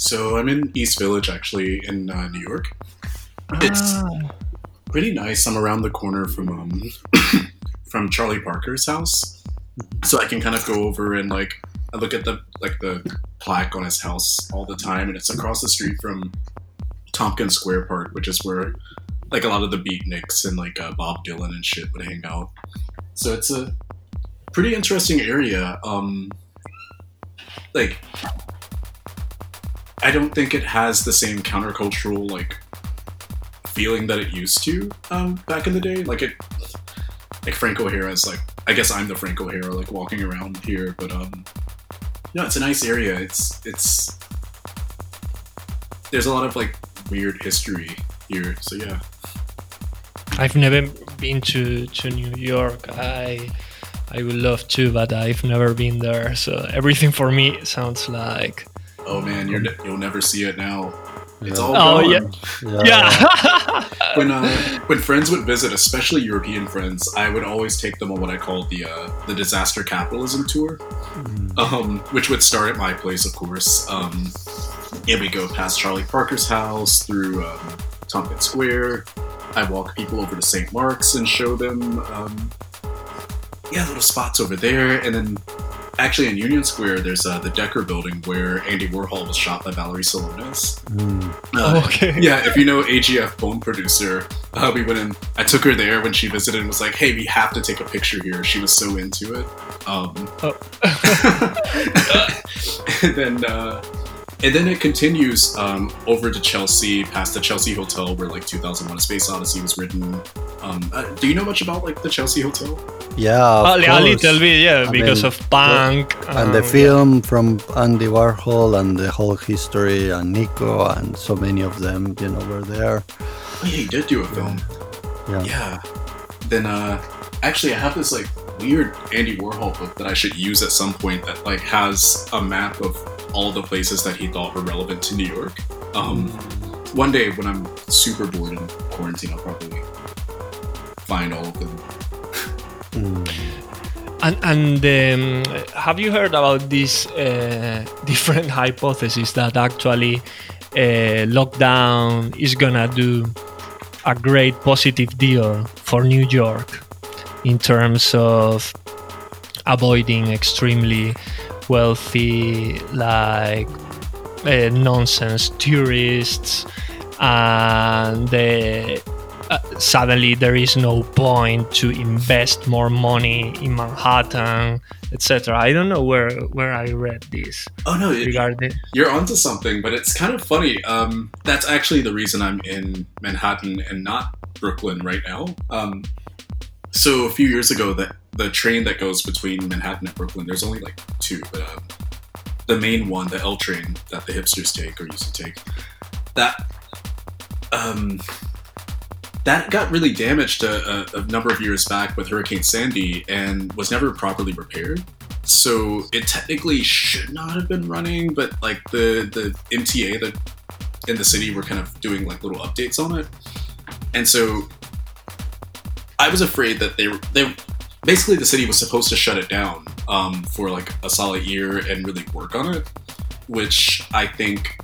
So I'm in East Village, actually, in New York. It's pretty nice. I'm around the corner from Charlie Parker's house, so I can kind of go over and like I look at the plaque on his house all the time, and it's across the street from Tompkins Square Park, which is where like a lot of the beatniks and like Bob Dylan and shit would hang out. So it's a pretty interesting area. I don't think it has the same countercultural, like, feeling that it used to back in the day. Like Frank O'Hara is, like, I guess I'm the Frank O'Hara, like, walking around here. But, no, it's a nice area. It's there's a lot of, like, weird history here. So, yeah. I've never been to New York. I would love to, but I've never been there. So everything for me sounds like... Oh man, you'll never see it now. It's all gone. Yeah. When friends would visit, especially European friends, I would always take them on what I call the disaster capitalism tour, which would start at my place, of course. And we go past Charlie Parker's house through Tompkins Square. I walk people over to St. Mark's and show them, little spots over there, and then. Actually, in Union Square, there's the Decker building where Andy Warhol was shot by Valerie Solanas. Okay. Yeah, if you know AGF Bone Producer, we went in. I took her there when she visited and was like, hey, we have to take a picture here. She was so into it. And then it continues over to Chelsea, past the Chelsea Hotel, where like 2001: A Space Odyssey was written. Do you know much about like the Chelsea Hotel? Yeah, a little bit, yeah, because of punk and the film from Andy Warhol and the whole history and Nico and so many of them, you know, were there. Oh yeah, he did do a film. Yeah. Then actually, I have this like weird Andy Warhol book that I should use at some point that like has a map of all the places that he thought were relevant to New York. One day when I'm super bored in quarantine, I'll probably find all of them. And have you heard about these different hypotheses that actually lockdown is gonna do a great positive deal for New York in terms of avoiding extremely wealthy, like nonsense tourists, and suddenly there is no point to invest more money in Manhattan, etc. I don't know where I read this. Oh no, you're onto something, but it's kind of funny. That's actually the reason I'm in Manhattan and not Brooklyn right now. So a few years ago, the train that goes between Manhattan and Brooklyn, there's only like two, but the main one, the L train that the hipsters take or used to take, that got really damaged a number of years back with Hurricane Sandy and was never properly repaired. So it technically should not have been running, but like the MTA in the city were kind of doing like little updates on it. And so I was afraid that they basically the city was supposed to shut it down for like a solid year and really work on it, which I think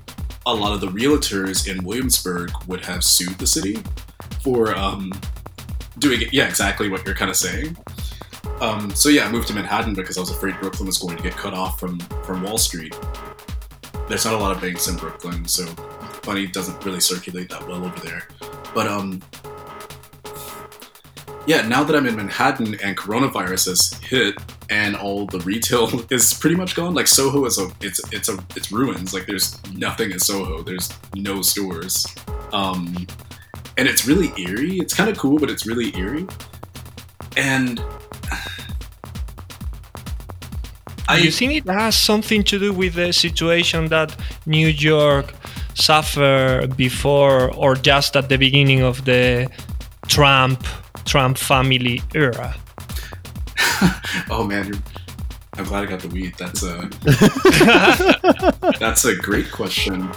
a lot of the realtors in Williamsburg would have sued the city for doing it. Yeah, exactly what you're kind of saying. So yeah, I moved to Manhattan because I was afraid Brooklyn was going to get cut off from Wall Street. There's not a lot of banks in Brooklyn, so money doesn't really circulate that well over there. But yeah, now that I'm in Manhattan and coronavirus has hit and all the retail is pretty much gone, like Soho is it's ruins. Like there's nothing in Soho. There's no stores, and it's really eerie. It's kind of cool, but it's really eerie. And you think it has something to do with the situation that New York suffered before, or just at the beginning of the Trump family era? Oh man, I'm glad I got the weed. That's a great question.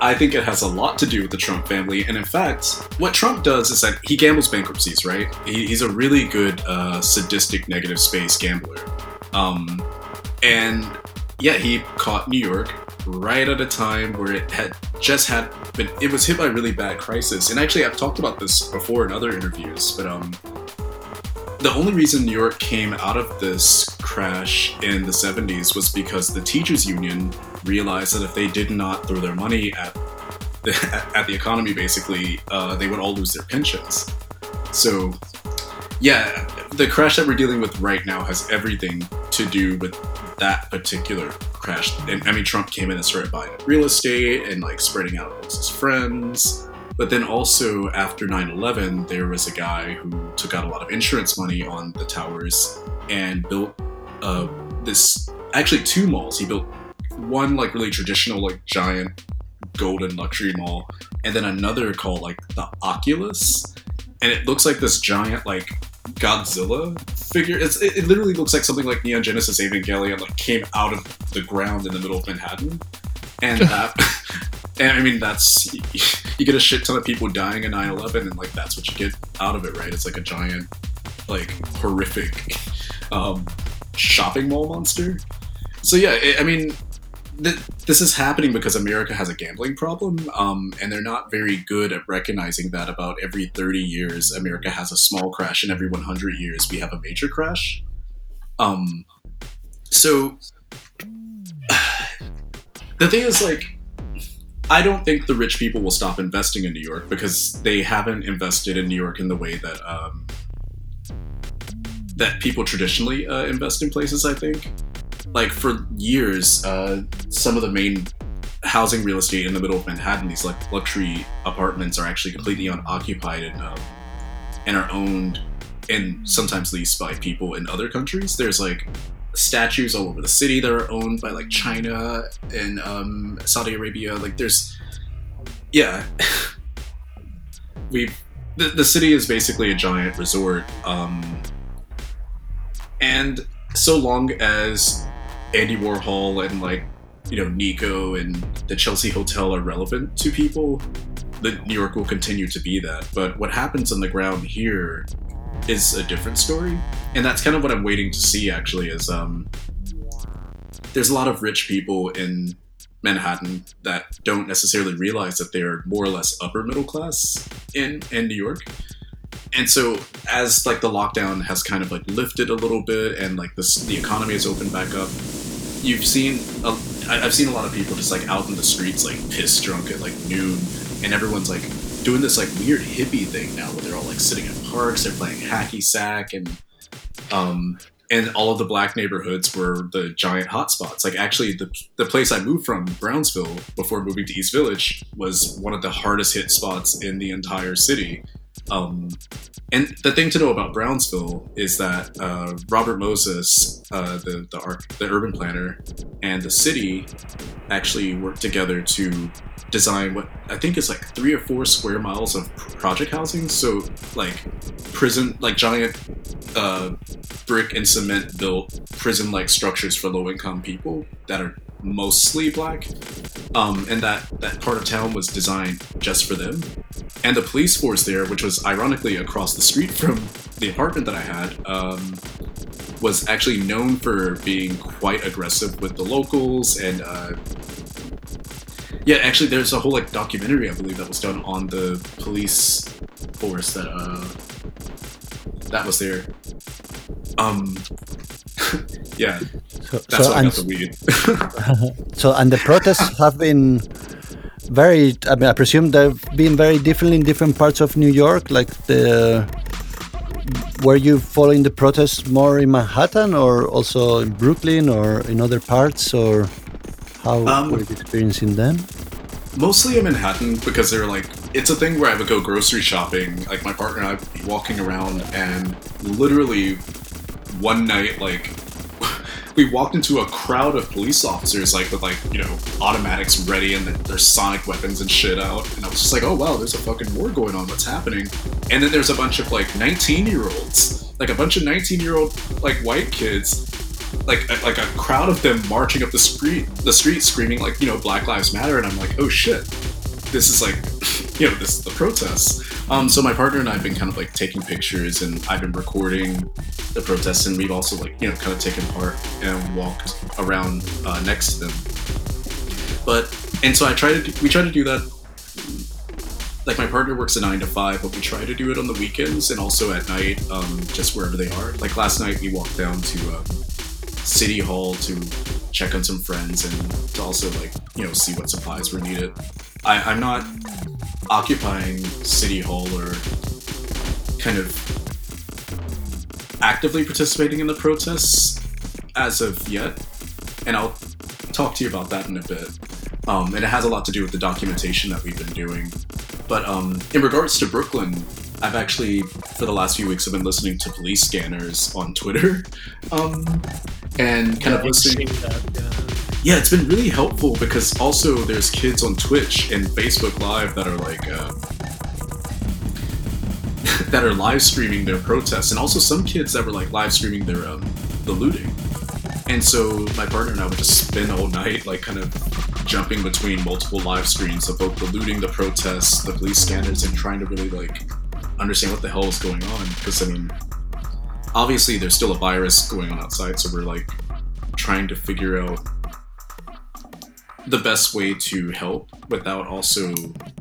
I think it has a lot to do with the Trump family, and in fact, what Trump does is that he gambles bankruptcies, right? He's a really good sadistic negative space gambler, and yeah, he caught New York right at a time where it had just had been, it was hit by a really bad crisis. And actually, I've talked about this before in other interviews, but the only reason New York came out of this crash in the 70s was because the teachers union realized that if they did not throw their money at the economy, basically, they would all lose their pensions. So yeah, the crash that we're dealing with right now has everything to do with that particular crash. And I mean, Trump came in and started buying real estate and like spreading out amongst his friends. But then also after 9/11, there was a guy who took out a lot of insurance money on the towers and built two malls. He built one like really traditional, like giant golden luxury mall, and then another called like the Oculus. And it looks like this giant like Godzilla figure. It literally looks like something like Neon Genesis Evangelion like came out of the ground in the middle of Manhattan. And and I mean, that's, you get a shit ton of people dying in 9/11, and like that's what you get out of it, right? It's like a giant, like horrific shopping mall monster. So yeah, this is happening because America has a gambling problem, and they're not very good at recognizing that about every 30 years, America has a small crash, and every 100 years, we have a major crash. So the thing is, like, I don't think the rich people will stop investing in New York because they haven't invested in New York in the way that that people traditionally invest in places, I think. Like, for years, some of the main housing real estate in the middle of Manhattan, these like luxury apartments, are actually completely unoccupied and are owned and sometimes leased by people in other countries. There's like statues all over the city that are owned by like China and Saudi Arabia. Like, there's, yeah, the city is basically a giant resort, and so long as Andy Warhol and like, you know, Nico and the Chelsea Hotel are relevant to people, that New York will continue to be that. But what happens on the ground here is a different story, and that's kind of what I'm waiting to see. Actually, is there's a lot of rich people in Manhattan that don't necessarily realize that they're more or less upper middle class in New York. And so as like the lockdown has kind of like lifted a little bit and like the economy has opened back up, you've seen, I've seen a lot of people just like out in the streets, like piss drunk at like noon, and everyone's like doing this like weird hippie thing now where they're all like sitting in parks, they're playing hacky sack, and all of the black neighborhoods were the giant hotspots. Like, actually, the place I moved from, Brownsville, before moving to East Village, was one of the hardest hit spots in the entire city. And the thing to know about Brownsville is that Robert Moses, the urban planner, and the city actually worked together to design what I think is like 3 or 4 square miles of project housing. So like prison, like giant brick and cement built prison like structures for low income people that are mostly black, and that part of town was designed just for them. And the police force there, which was ironically across the street from the apartment that I had, was actually known for being quite aggressive with the locals. And yeah, actually there's a whole like documentary, I believe, that was done on the police force that was there. Yeah, that's so, and, I got the weed. So, and the protests have been very, I mean, I presume they've been very different in different parts of New York. Like, were you following the protests more in Manhattan or also in Brooklyn or in other parts, or how were you experiencing them? Mostly in Manhattan, because they're like, it's a thing where I would go grocery shopping, like my partner and I would be walking around, and literally one night, like, we walked into a crowd of police officers, like, with, like, you know, automatics ready and their sonic weapons and shit out. And I was just like, oh, wow, there's a fucking war going on. What's happening? And then there's a bunch of, like, 19-year-olds. Like, a bunch of 19-year-old, like, white kids. Like a crowd of them marching up the street screaming, like, you know, Black Lives Matter. And I'm like, oh, shit. This is, like, you know, this is the protests. So my partner and I have been kind of, like, taking pictures, and I've been recording the protests, and we've also, like, you know, kind of taken part and walked around next to them. And so we try to do that. Like, my partner works a 9-to-5, but we try to do it on the weekends and also at night, just wherever they are. Like, last night we walked down to City Hall to check on some friends and to also, like, you know, see what supplies were needed. I'm not occupying City Hall or kind of actively participating in the protests as of yet, and I'll talk to you about that in a bit. And it has a lot to do with the documentation that we've been doing. But in regards to Brooklyn, I've actually, for the last few weeks, I've been listening to police scanners on Twitter, and kind of listening. Yeah, it's been really helpful because also there's kids on Twitch and Facebook Live that are like that are live streaming their protests, and also some kids that were like live streaming their the looting. And so my partner and I would just spend all night, like, kind of jumping between multiple live streams of both the looting, the protests, the police scanners, and trying to really, like, understand what the hell is going on. Because, I mean, obviously there's still a virus going on outside, so we're, like, trying to figure out the best way to help without also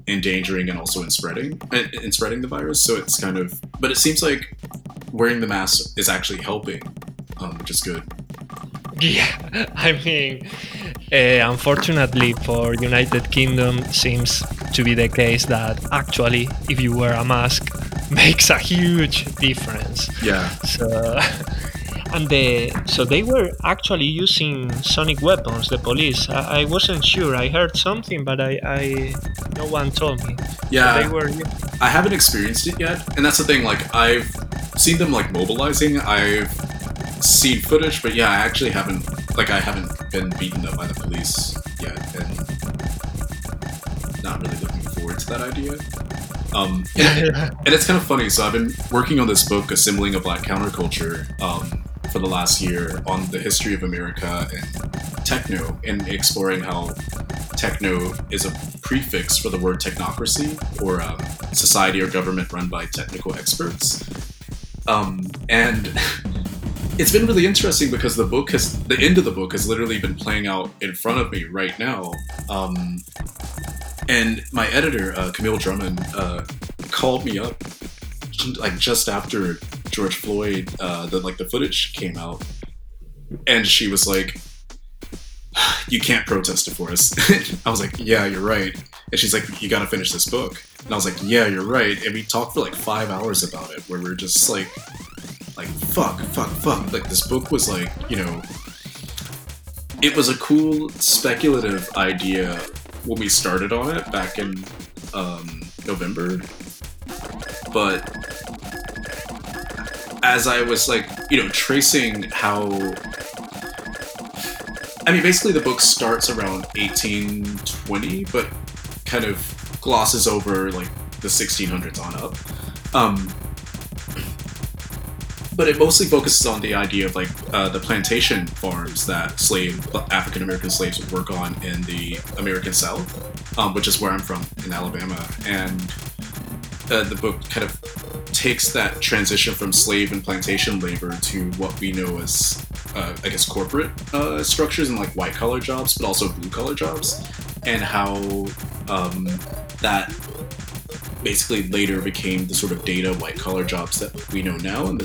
endangering and also in spreading the virus. So it's kind of, but it seems like wearing the mask is actually helping, which is good. Yeah, I mean, unfortunately for United Kingdom, seems to be the case that actually, if you wear a mask, makes a huge difference. Yeah. So, and they were actually using sonic weapons, the police. I wasn't sure. I heard something, but I no one told me. Yeah. So they were. Yeah. I haven't experienced it yet, and that's the thing. Like, I've seen them, like, mobilizing. I've seen footage, but yeah, I haven't been beaten up by the police yet, and not really looking forward to that idea. And it's kind of funny. So I've been working on this book, Assembling a Black Counterculture, for the last year on the history of America and techno, and exploring how techno is a prefix for the word technocracy, or society or government run by technical experts. And it's been really interesting because the end of the book has literally been playing out in front of me right now. And my editor, Camille Drummond, called me up, like, just after George Floyd, the footage came out, and she was like, "You can't protest it for us." I was like, "Yeah, you're right." And she's like, "You gotta finish this book." And I was like, "Yeah, you're right." And we talked for like 5 hours about it, where we were just like, fuck. Like, this book was like, you know, it was a cool, speculative idea when we started on it back in November. But as I was, like, you know, tracing how, I mean, basically the book starts around 1820, but kind of glosses over, like, the 1600s on up. But it mostly focuses on the idea of, like, the plantation farms that African-American slaves would work on in the American South, which is where I'm from, in Alabama. And the book kind of takes that transition from slave and plantation labor to what we know as, I guess, corporate structures and, like, white-collar jobs, but also blue-collar jobs, and how that basically later became the sort of data white-collar jobs that we know now, and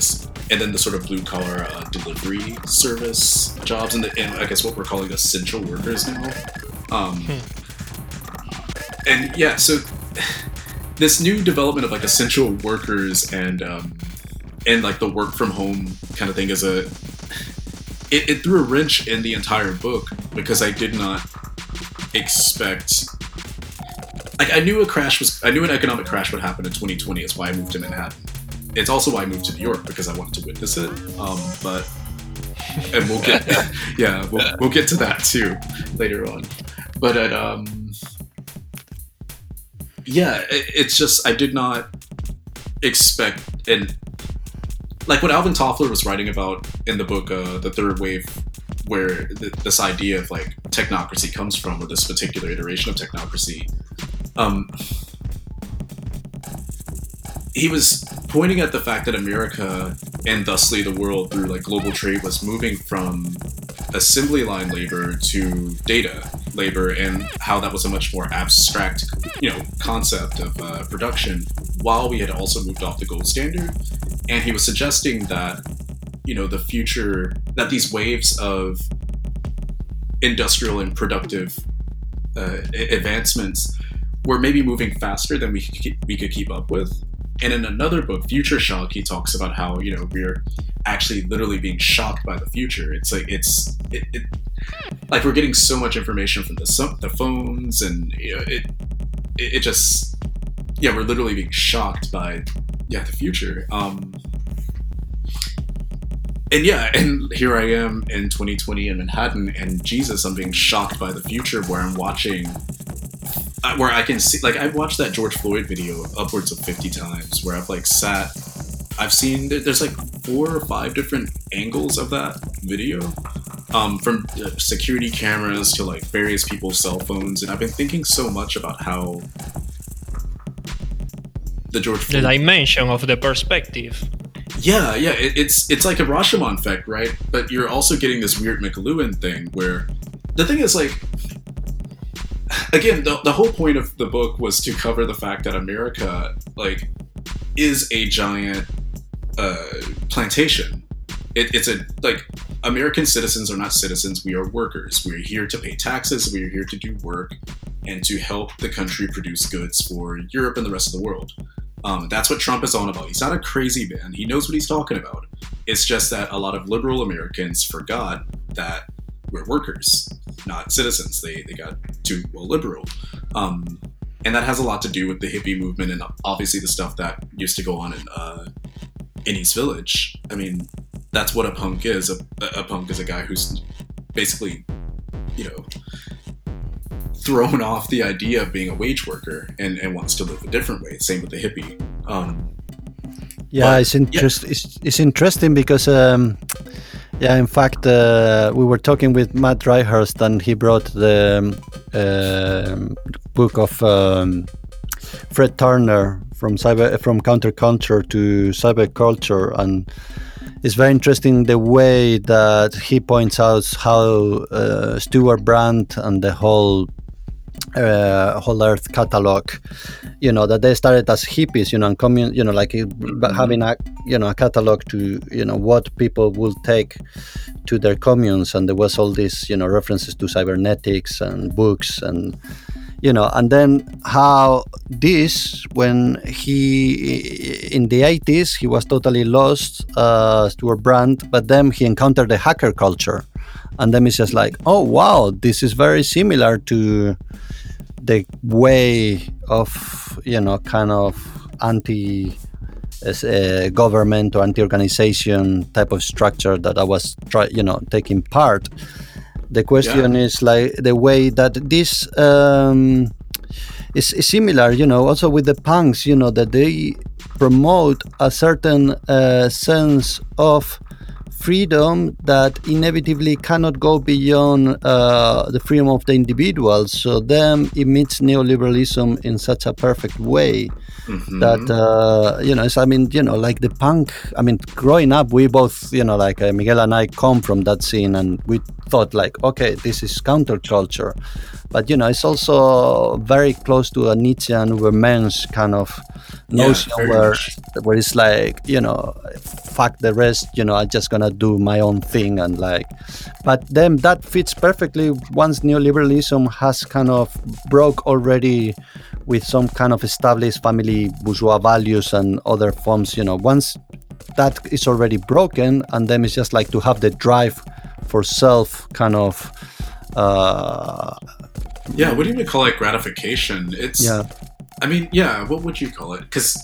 then the sort of blue-collar delivery service jobs, and I guess what we're calling essential workers now. And yeah, so this new development of, like, essential workers and like the work from home kind of thing is it threw a wrench in the entire book, because I did not expect. Like, I knew an economic crash would happen in 2020. It's why I moved to Manhattan. It's also why I moved to New York, because I wanted to witness it. And we'll get to that too later on. But it's just, I did not expect, and like what Alvin Toffler was writing about in the book, The Third Wave, where this idea of, like, technocracy comes from, or this particular iteration of technocracy. He was pointing at the fact that America, and thusly the world through, like, global trade, was moving from assembly line labor to data, labor and how that was a much more abstract, concept of production, while we had also moved off the gold standard. And he was suggesting that, the future, that these waves of industrial and productive advancements were maybe moving faster than we could keep up with. And in another book, Future Shock, he talks about how, we're actually literally being shocked by the future. It's like, like we're getting so much information from the phones and it just, we're literally being shocked by, the future. And here I am in 2020 in Manhattan, and Jesus, I'm being shocked by the future where I'm watching, where I can see, like, I've watched that George Floyd video upwards of 50 times, where I've, I've seen, there's, 4 or 5 different angles of that video, from security cameras to, various people's cell phones, and I've been thinking so much about how the George Floyd... The dimension of the perspective. Yeah, it's like a Rashomon effect, right? But you're also getting this weird McLuhan thing where... The thing is, again, the whole point of the book was to cover the fact that America, is a giant plantation. It's American citizens are not citizens. We are workers. We're here to pay taxes. We are here to do work and to help the country produce goods for Europe and the rest of the world. That's what Trump is on about. He's not a crazy man. He knows what he's talking about. It's just that a lot of liberal Americans forgot that we're workers, not citizens. They got too liberal. And that has a lot to do with the hippie movement and obviously the stuff that used to go on in East Village. I mean, that's what a punk is. A punk is a guy who's basically, thrown off the idea of being a wage worker and wants to live a different way. Same with the hippie. It's interesting because... in fact, we were talking with Matt Dryhurst, and he brought the book of Fred Turner from Counterculture to Cyberculture, and it's very interesting the way that he points out how Stewart Brand and the whole Earth catalog, that they started as hippies, and coming, having a catalog to, what people will take to their communes, and there was all these, references to cybernetics and books, and and then how this, when he in the 80s he was totally lost, Stewart Brand, but then he encountered the hacker culture, and then it's just oh wow, this is very similar to the way of, kind of anti-government or anti-organization type of structure that I was taking part. The question is the way that this is similar, also with the punks, that they promote a certain sense of freedom that inevitably cannot go beyond the freedom of the individual. So then it meets neoliberalism in such a perfect way that, the punk, growing up, we both, Miguel and I come from that scene, and we thought okay, this is counterculture. But, it's also very close to a Nietzschean Ubermensch kind of notion where it's fuck the rest, I'm just going to do my own thing. And but then that fits perfectly once neoliberalism has kind of broke already with some kind of established family bourgeois values and other forms, once that is already broken, and then it's just to have the drive for self kind of... what do you even call it? Gratification. What would you call it? Because,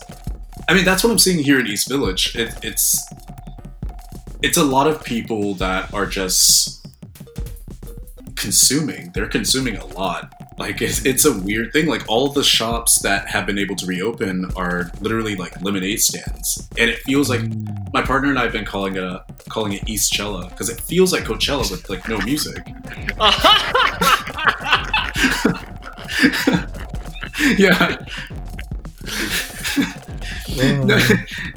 that's what I'm seeing here in East Village. It's a lot of people that are just consuming. They're consuming a lot. It's a weird thing. All the shops that have been able to reopen are literally lemonade stands, and it feels like my partner and I have been calling it East Cella because it feels like Coachella with no music. Yeah.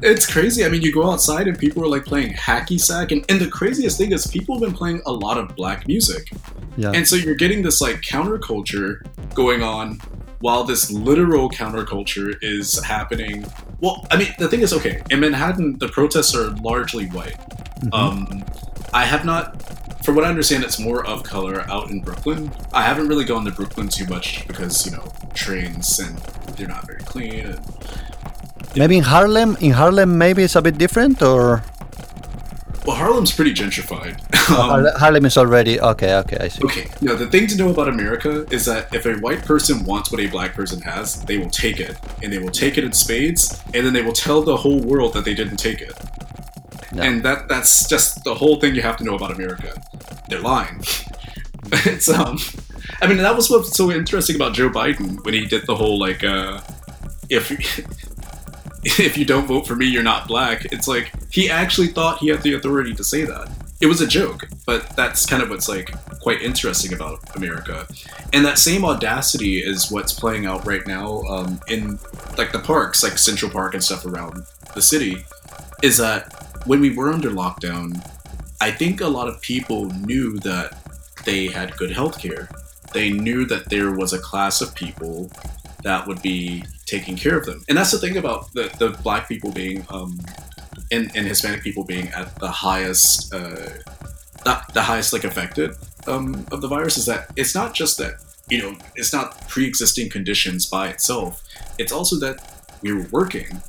It's crazy. You go outside and people are playing hacky sack, and the craziest thing is people have been playing a lot of black music. Yeah. And so you're getting this like counterculture going on while this literal counterculture is happening. Well, I mean, the thing is, okay, in Manhattan, the protests are largely white. Mm-hmm. I have not, from what I understand, it's more of color out in Brooklyn. I haven't really gone to Brooklyn too much because, you know, trains and they're not very clean. And, maybe in Harlem, maybe it's a bit different, or? Well, Harlem's pretty gentrified. Harlem is already... Okay, I see. Okay, now the thing to know about America is that if a white person wants what a black person has, they will take it. And they will take it in spades, and then they will tell the whole world that they didn't take it. Yeah. And that's just the whole thing you have to know about America. They're lying. It's I mean, that was what's so interesting about Joe Biden when he did the whole, like, if you don't vote for me, you're not black. It's like, he actually thought he had the authority to say that. It was a joke, but that's kind of what's like quite interesting about America. And that same audacity is what's playing out right now in like the parks, like Central Park and stuff around the city, is that when we were under lockdown, I think a lot of people knew that they had good healthcare. They knew that there was a class of people that would be taking care of them. And that's the thing about the black people being and Hispanic people being at the highest like affected of the virus, is that it's not just that, you know, it's not pre-existing conditions by itself. It's also that we're working.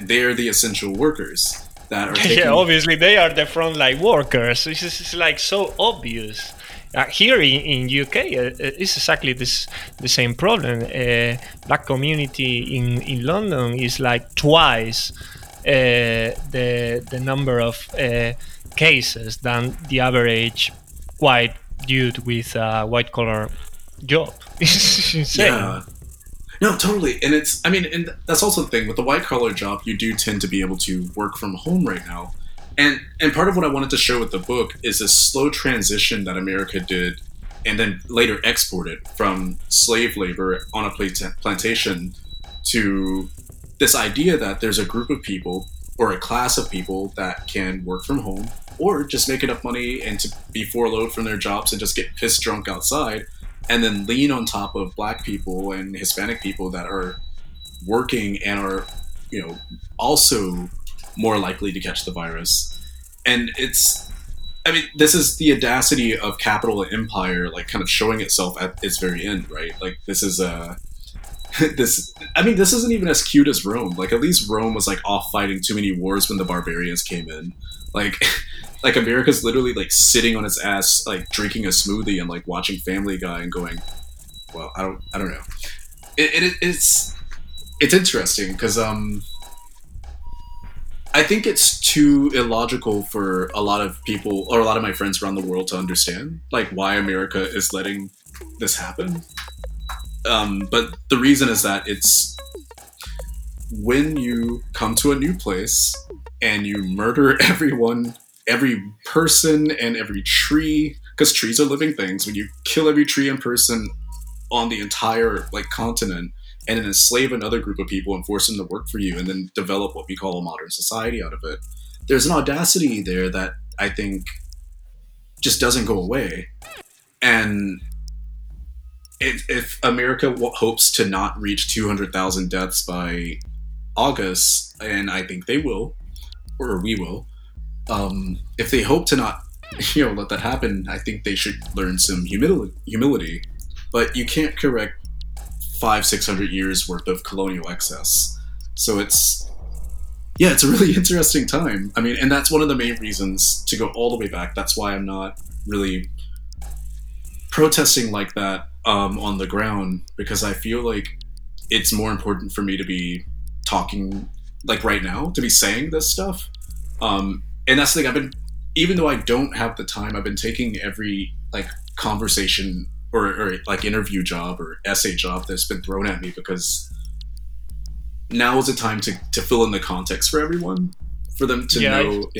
They're the essential workers that are taking... Yeah, obviously they are the frontline workers. This is like so obvious. Here in UK, it's exactly the same problem. Black community in London is like twice the number of cases than the average white dude with a white collar job. It's insane. Yeah. No, totally. And it's, I mean, and that's also the thing with the white collar job. You do tend to be able to work from home right now. And part of what I wanted to show with the book is this slow transition that America did and then later exported from slave labor on a plantation to this idea that there's a group of people or a class of people that can work from home or just make enough money and to be furloughed from their jobs and just get piss drunk outside and then lean on top of black people and Hispanic people that are working and are, you know, also more likely to catch the virus. And it's, I mean, this is the audacity of capital and empire, like kind of showing itself at its very end, right? Like this is this isn't even as cute as Rome. Like at least Rome was like off fighting too many wars when the barbarians came in. Like America's literally like sitting on its ass, like drinking a smoothie and like watching Family Guy and going, well, I don't know. It's interesting because, I think it's too illogical for a lot of people or a lot of my friends around the world to understand, like why America is letting this happen. But the reason is that it's when you come to a new place and you murder everyone, every person and every tree, because trees are living things. When you kill every tree and person on the entire like continent, and then enslave another group of people and force them to work for you and then develop what we call a modern society out of it. There's an audacity there that I think just doesn't go away. And if America hopes to not reach 200,000 deaths by August, and I think they will, or we will, if they hope to not, you know, let that happen, I think they should learn some humility. But you can't correct 500-600 years worth of colonial excess. So it's a really interesting time. I mean, and that's one of the main reasons to go all the way back. That's why I'm not really protesting like that on the ground, because I feel like it's more important for me to be talking like right now, to be saying this stuff. And that's the thing, even though I don't have the time, I've been taking every like conversation or like interview job or essay job that's been thrown at me, because now is the time to fill in the context for everyone, for them to know.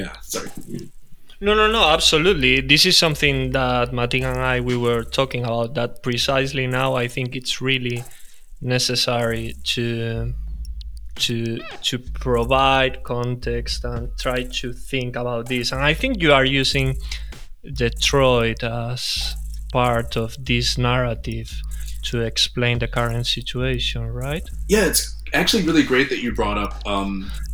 No, absolutely. This is something that Martin and we were talking about, that precisely now I think it's really necessary to provide context and try to think about this. And I think you are using Detroit as part of this narrative to explain the current situation, right? Yeah, it's actually really great that you brought up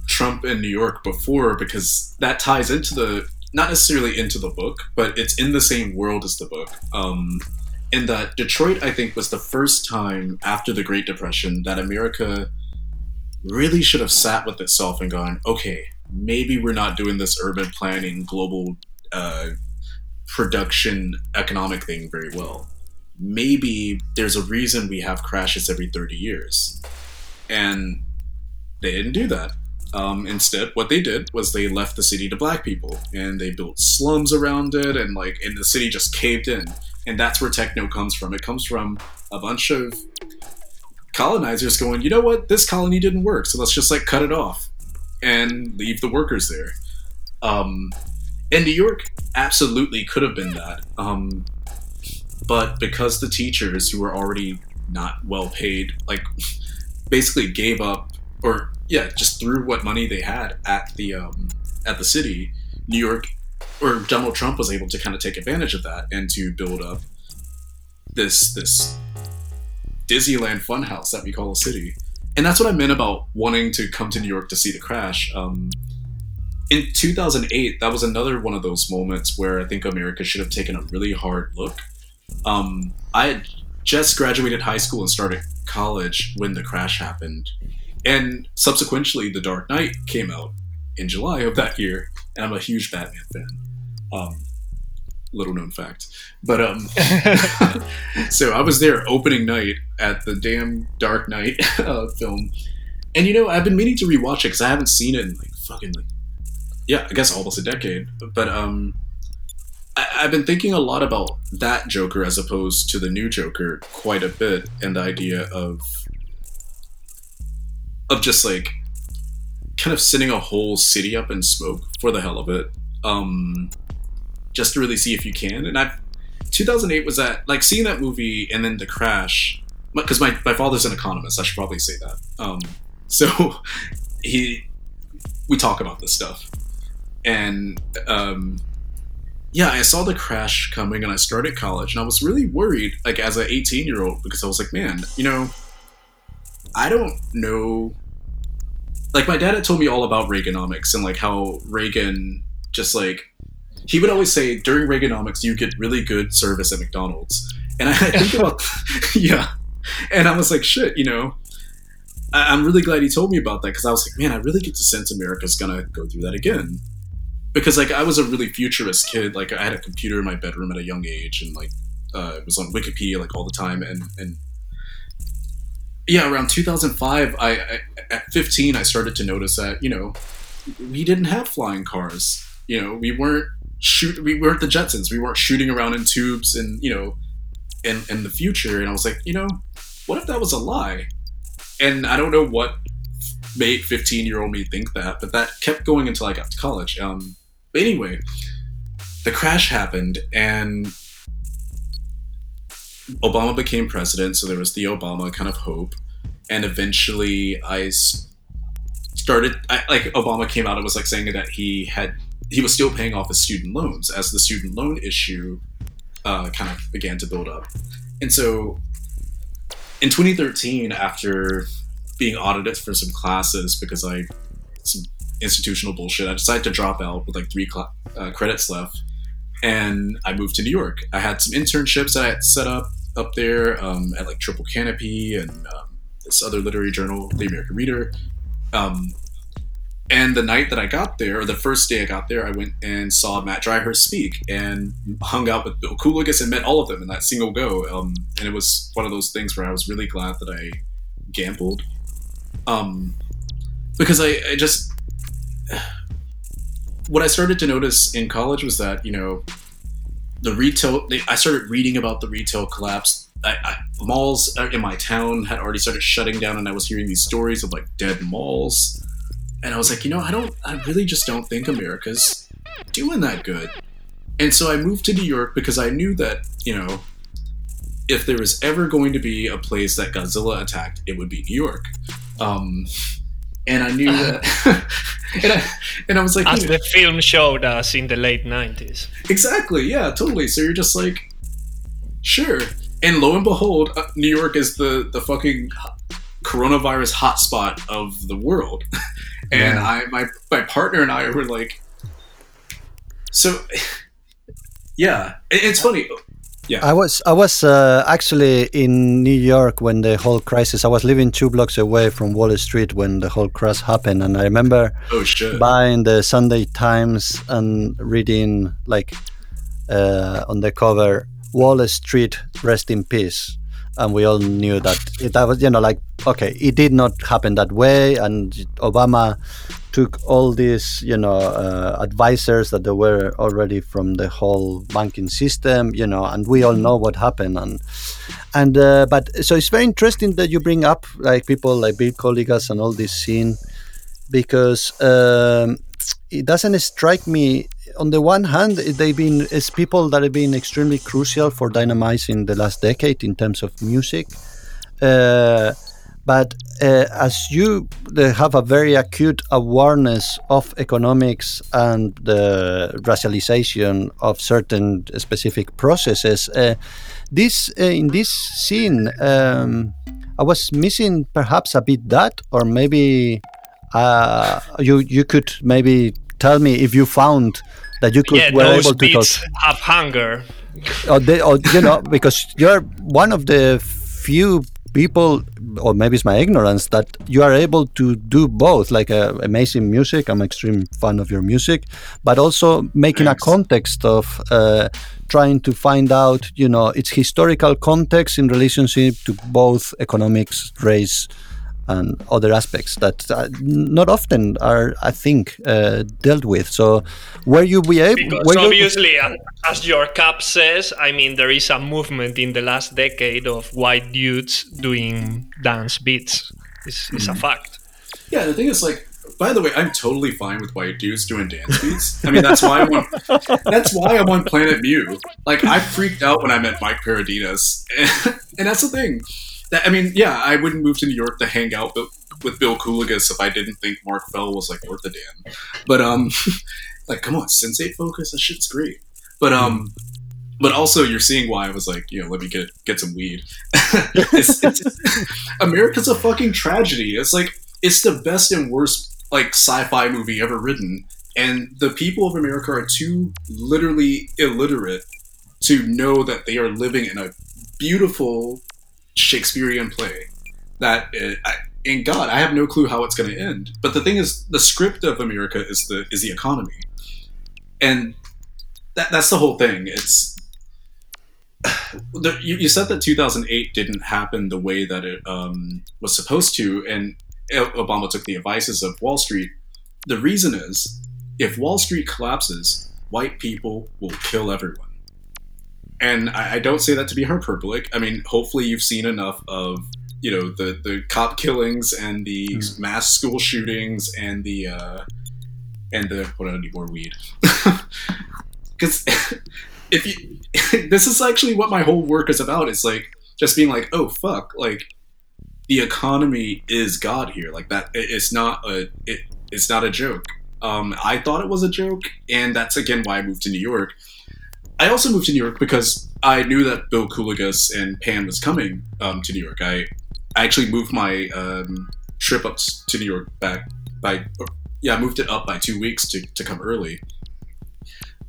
Trump and New York before, because that ties into the, not necessarily into the book, but it's in the same world as the book. In that Detroit, I think, was the first time after the Great Depression that America really should have sat with itself and gone, okay, maybe we're not doing this urban planning, global production, economic thing very well. Maybe there's a reason we have crashes every 30 years. And they didn't do that. Instead, what they did was they left the city to black people, and they built slums around it, and like, and the city just caved in. And that's where techno comes from. It comes from a bunch of colonizers going, you know what, this colony didn't work, so let's just like cut it off and leave the workers there. And New York absolutely could have been that. But because the teachers, who were already not well paid, like basically gave up, or yeah, just threw what money they had at the city, New York, or Donald Trump was able to kind of take advantage of that and to build up this Disneyland funhouse that we call a city. And that's what I meant about wanting to come to New York to see the crash. In 2008, that was another one of those moments where I think America should have taken a really hard look. I had just graduated high school and started college when the crash happened. And subsequently, The Dark Knight came out in July of that year. And I'm a huge Batman fan. Little known fact. But, so I was there opening night at the damn Dark Knight film. And, you know, I've been meaning to rewatch it because I haven't seen it in like fucking like, yeah, I guess almost a decade. But, I've been thinking a lot about that Joker as opposed to the new Joker quite a bit, and the idea of just like kind of sending a whole city up in smoke for the hell of it, just to really see if you can. And 2008 was that, like, seeing that movie and then the crash, because my father's an economist, I should probably say that. So we talk about this stuff, and yeah, I saw the crash coming and I started college, and I was really worried, like, as an 18-year-old, because I was like, man, you know, I don't know. Like, my dad had told me all about Reaganomics and, like, how Reagan just, like, he would always say, during Reaganomics, you get really good service at McDonald's. And I think about, yeah. And I was like, shit, you know, I'm really glad he told me about that, because I was like, man, I really get the sense America's going to go through that again. Because, like, I was a really futurist kid. Like, I had a computer in my bedroom at a young age, and, like, it was on Wikipedia, like, all the time. And yeah, around 2005, I at 15, I started to notice that, you know, we didn't have flying cars. You know, we weren't the Jetsons. We weren't shooting around in tubes and, you know, in the future. And I was like, you know, what if that was a lie? And I don't know what made 15-year-old me think that, but that kept going until I got to college. But anyway, the crash happened, and Obama became president, so there was the Obama kind of hope. And eventually Obama came out and was like saying that he was still paying off his student loans as the student loan issue kind of began to build up. And so in 2013, after being audited for some classes because some institutional bullshit, I decided to drop out with like three credits left, and I moved to New York. I had some internships that I had set up there at like Triple Canopy and this other literary journal, The American Reader. And the night that I got there, or the first day I got there, I went and saw Matt Dryhurst speak and hung out with Bill Kulikas and met all of them in that single go. And it was one of those things where I was really glad that I gambled. Because I just, what I started to notice in college was that, you know, I started reading about the retail collapse. Malls in my town had already started shutting down, and I was hearing these stories of like dead malls. And I was like, you know, I really just don't think America's doing that good. And so I moved to New York because I knew that, you know, if there was ever going to be a place that Godzilla attacked, it would be New York. And I knew that. and I was like, as the film showed us in the late 90s. Exactly. Yeah, totally. So you're just like, Sure. And lo and behold, New York is the fucking coronavirus hotspot of the world. And yeah. My partner and I were like, so yeah, it's funny. Yeah, I was actually in New York when the whole crisis. I was living 2 blocks away from Wall Street when the whole crash happened, and I remember buying the Sunday Times and reading like on the cover, "Wall Street, rest in peace," and we all knew that that was, you know, like, okay, it did not happen that way, and Obama took all these, you know, advisors that they were already from the whole banking system, you know, and we all know what happened. And but so it's very interesting that you bring up like people like Bill Kulikas and all this scene, because it doesn't strike me. On the one hand, it's people that have been extremely crucial for dynamizing the last decade in terms of music. But as you have a very acute awareness of economics and the racialization of certain specific processes, in this scene, I was missing perhaps a bit that, or maybe you could maybe tell me if you found that you could were able to talk. Have hunger. Or you know, because you're one of the few people, or maybe it's my ignorance, that you are able to do both, like amazing music. I'm an extreme fan of your music, but also making a context of trying to find out, you know, its historical context in relationship to both economics, race, and other aspects that not often are, I think, dealt with. So were you be able... Because obviously, as your cap says, I mean, there is a movement in the last decade of white dudes doing dance beats. It's a fact. Yeah, the thing is, like, by the way, I'm totally fine with white dudes doing dance beats. I mean, that's why I won Planet Mew. Like, I freaked out when I met Mike Paradinas. And that's the thing. I mean, yeah, I wouldn't move to New York to hang out with Bill Kulikas if I didn't think Mark Bell was, like, worth a damn. But, like, come on, Sensei Focus, that shit's great. But also, you're seeing why I was like, you know, let me get some weed. America's a fucking tragedy. It's, like, it's the best and worst, like, sci-fi movie ever written. And the people of America are too literally illiterate to know that they are living in a beautiful Shakespearean play that in God, I have no clue how it's going to end. But the thing is, the script of America is the economy, and that's the whole thing. It's you said that 2008 didn't happen the way that it was supposed to, and Obama took the advices of Wall Street. The reason is, if Wall Street collapses, white people will kill everyone. And I don't say that to be hyperbolic. I mean, hopefully you've seen enough of, you know, the cop killings and the mass school shootings and the hold on, I need more weed. Because this is actually what my whole work is about. It's like just being like, oh fuck, like the economy is God here. Like that, it's not a joke. I thought it was a joke, and that's again why I moved to New York. I also moved to New York because I knew that Bill Kulikas and Pan was coming to New York. I actually moved my trip up to New York I moved it up by 2 weeks to come early.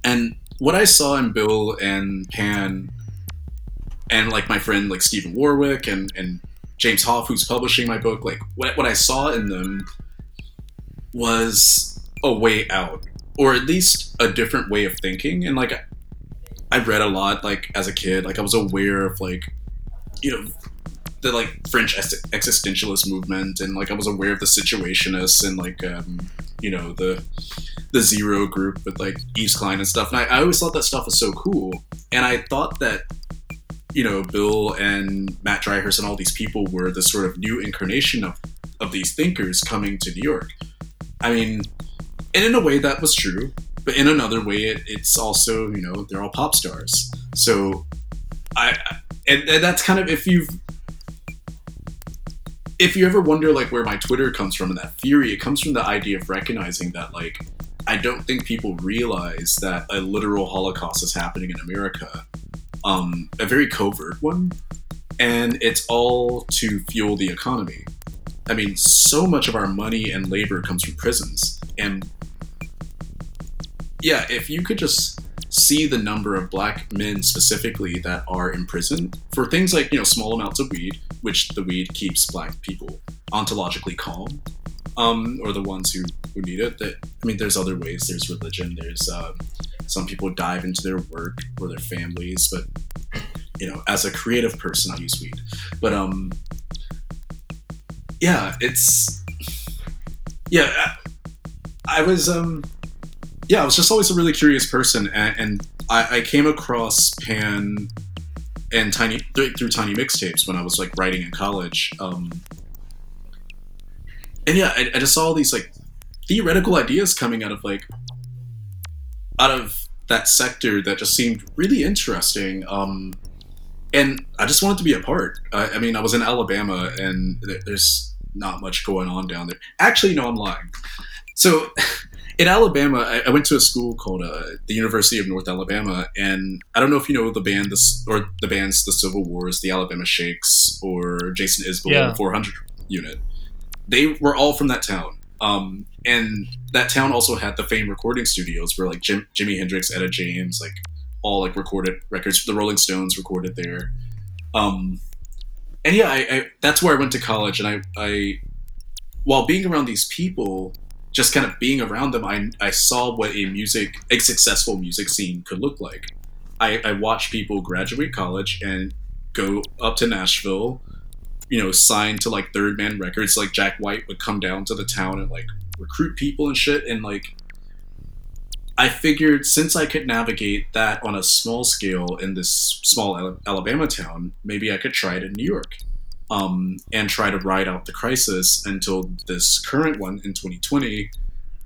And what I saw in Bill and Pan and like my friend like Stephen Warwick and James Hoff, who's publishing my book, like what I saw in them was a way out, or at least a different way of thinking. And like I read a lot, like, as a kid. Like, I was aware of, like, you know, the, like, French existentialist movement, and, like, I was aware of the Situationists and, like, you know, the Zero group with, like, Yves Klein and stuff. And I always thought that stuff was so cool. And I thought that, you know, Bill and Matt Dryhurst and all these people were the sort of new incarnation of these thinkers coming to New York. I mean, and in a way that was true. But in another way, it's also, you know, they're all pop stars. So, and that's kind of, if you ever wonder, like, where my Twitter comes from and that theory, it comes from the idea of recognizing that, like, I don't think people realize that a literal Holocaust is happening in America. a very covert one, and it's all to fuel the economy. I mean, so much of our money and labor comes from prisons, and yeah, if you could just see the number of black men specifically that are imprisoned for things like, you know, small amounts of weed, which the weed keeps black people ontologically calm, or the ones who need it. That, I mean, there's other ways. There's religion. There's some people dive into their work or their families, but, you know, as a creative person, I use weed. But I was just always a really curious person, and I came across Pan and Tiny through Tiny Mixtapes when I was like writing in college. And yeah, I just saw all these like theoretical ideas coming out of that sector that just seemed really interesting. And I just wanted to be a part. I mean, I was in Alabama, and there's not much going on down there. Actually, no, I'm lying. So. In Alabama, I went to a school called the University of North Alabama, and I don't know if you know the bands The Civil Wars, the Alabama Shakes, or Jason Isbell, yeah. 400 Unit. They were all from that town, and that town also had the Fame recording studios where like Jimi Hendrix, Etta James, like all like recorded records. The Rolling Stones recorded there, and yeah, I that's where I went to college, and I while being around these people. Just kind of being around them, I saw what a successful music scene could look like. I watched people graduate college and go up to Nashville, you know, sign to like Third Man Records. Like Jack White would come down to the town and like recruit people and shit. And like, I figured since I could navigate that on a small scale in this small Alabama town, maybe I could try it in New York. And try to ride out the crisis until this current one in 2020,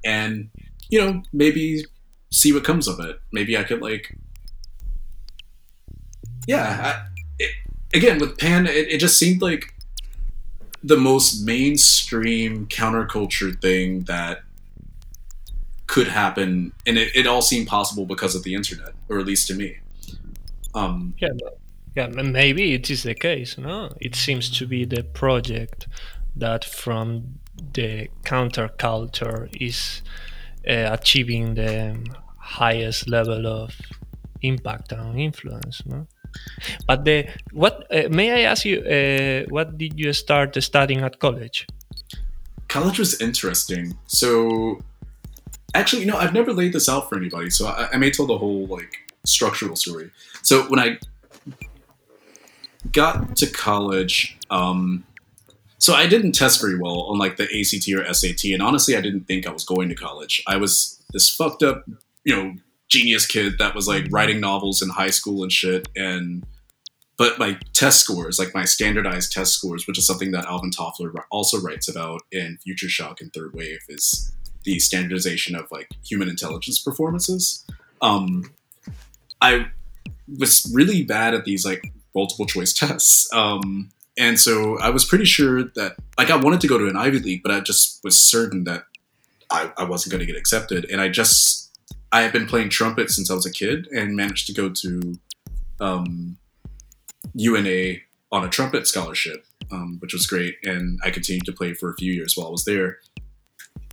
and, you know, maybe see what comes of it. Maybe I could, like, yeah. Again, with Pan, it just seemed like the most mainstream counterculture thing that could happen, and it all seemed possible because of the internet, or at least to me. Yeah, maybe it is the case, no? It seems to be the project that from the counterculture is achieving the highest level of impact and influence, no? But may I ask you, what did you start studying at college? College was interesting. So, actually, you know, I've never laid this out for anybody, so I may tell the whole, like, structural story. So, when I got to college, so I didn't test very well on like the ACT or SAT, and honestly I didn't think I was going to college. I was this fucked up, you know, genius kid that was like writing novels in high school and shit, but my test scores, like my standardized test scores, which is something that Alvin Toffler also writes about in Future Shock and Third Wave, is the standardization of like human intelligence performances. I was really bad at these like multiple choice tests. And so I was pretty sure that, like, I wanted to go to an Ivy League, but I just was certain that I wasn't going to get accepted. And I had been playing trumpet since I was a kid and managed to go to UNA on a trumpet scholarship, which was great. And I continued to play for a few years while I was there.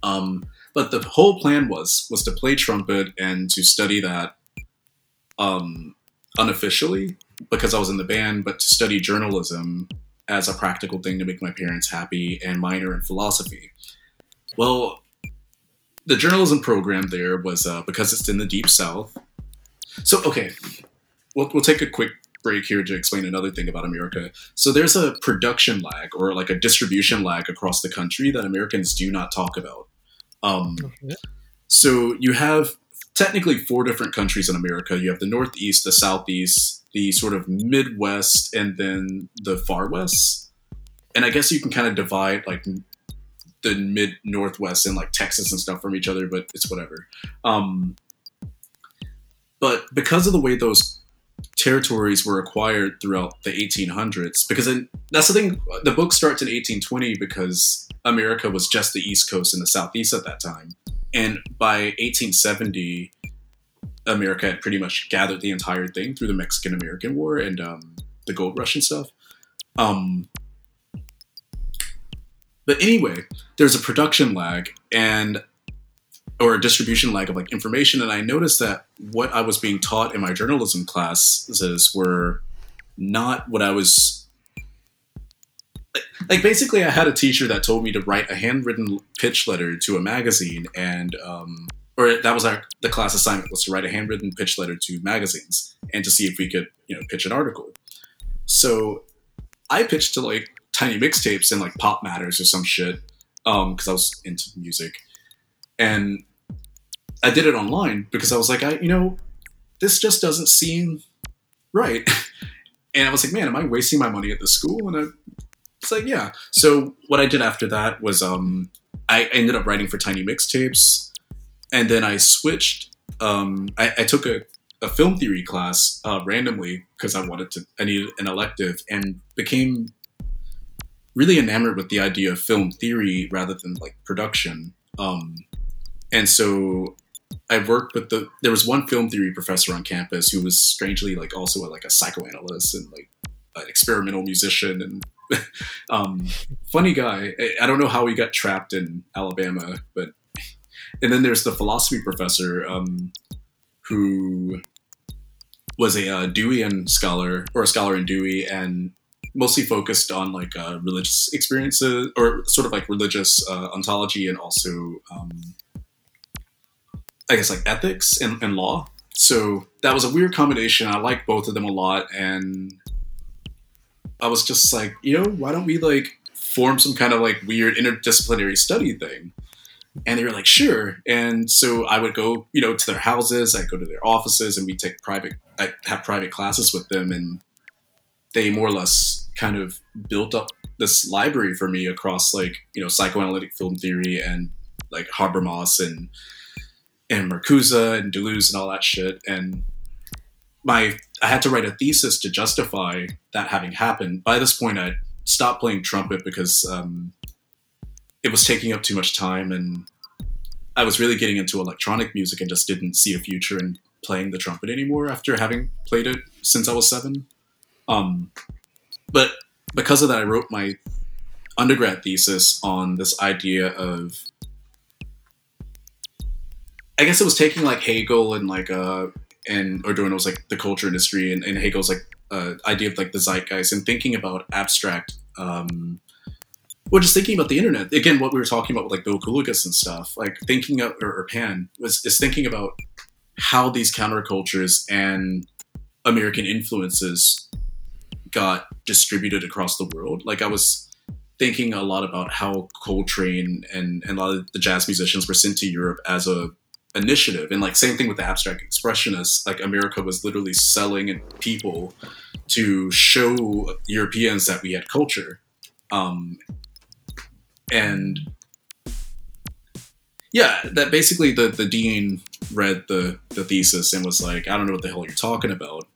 But the whole plan was to play trumpet and to study that unofficially, because I was in the band, but to study journalism as a practical thing to make my parents happy, and minor in philosophy. Well, the journalism program there was, because it's in the Deep South. So, okay, we'll take a quick break here to explain another thing about America. So there's a production lag, or like a distribution lag across the country that Americans do not talk about. So you have technically four different countries in America. You have the Northeast, the Southeast, the sort of Midwest, and then the Far West. And I guess you can kind of divide like the Northwest and like Texas and stuff from each other, but it's whatever. But because of the way those territories were acquired throughout the 1800s, that's the thing, the book starts in 1820 because America was just the East Coast and the Southeast at that time. And by 1870, America had pretty much gathered the entire thing through the Mexican-American War and the gold rush and stuff. But anyway, there's a production lag or a distribution lag of like information. And I noticed that what I was being taught in my journalism classes were not what I was like. Basically, I had a teacher that told me to write a handwritten pitch letter to a magazine, and or that was the class assignment was to write a handwritten pitch letter to magazines and to see if we could, you know, pitch an article. So I pitched to like Tiny Mixtapes and like Pop Matters or some shit, because I was into music. And I did it online because I was like, this just doesn't seem right. And I was like, man, am I wasting my money at the school? And it's like, yeah. So what I did after that was I ended up writing for Tiny Mixtapes. And then I switched. I took a film theory class randomly because I needed an elective, and became really enamored with the idea of film theory rather than like production. And so I worked with there was one film theory professor on campus who was strangely like also like a psychoanalyst and like an experimental musician and funny guy. I don't know how he got trapped in Alabama, but, and then there's the philosophy professor, who was a Deweyan scholar or a scholar in Dewey and mostly focused on like religious experiences or sort of like religious ontology and also I guess like ethics and law. So that was a weird combination. I like both of them a lot, and I was just like, why don't we like form some kind of like weird interdisciplinary study thing? And they were like, sure. And so I would go, to their houses, I'd go to their offices, and we'd take I'd have private classes with them, and they more or less kind of built up this library for me across like, psychoanalytic film theory and like Habermas and Marcuse and Deleuze and all that shit. And I had to write a thesis to justify that having happened. By this point, I stopped playing trumpet because it was taking up too much time, and I was really getting into electronic music and just didn't see a future in playing the trumpet anymore after having played it since I was 7. But because of that, I wrote my undergrad thesis on this idea of, I guess it was taking like Hegel and like, and Adorno's like the culture industry and Hegel's like, idea of like the zeitgeist, and thinking about abstract, well, just thinking about the internet. Again, what we were talking about with like Bill Kulikas and stuff, like thinking of, or Pan is thinking about how these countercultures and American influences got distributed across the world. Like I was thinking a lot about how Coltrane and a lot of the jazz musicians were sent to Europe as a initiative, and like same thing with the abstract expressionists. Like America was literally selling people to show Europeans that we had culture, and yeah, that basically the dean read the thesis and was like, I don't know what the hell you're talking about.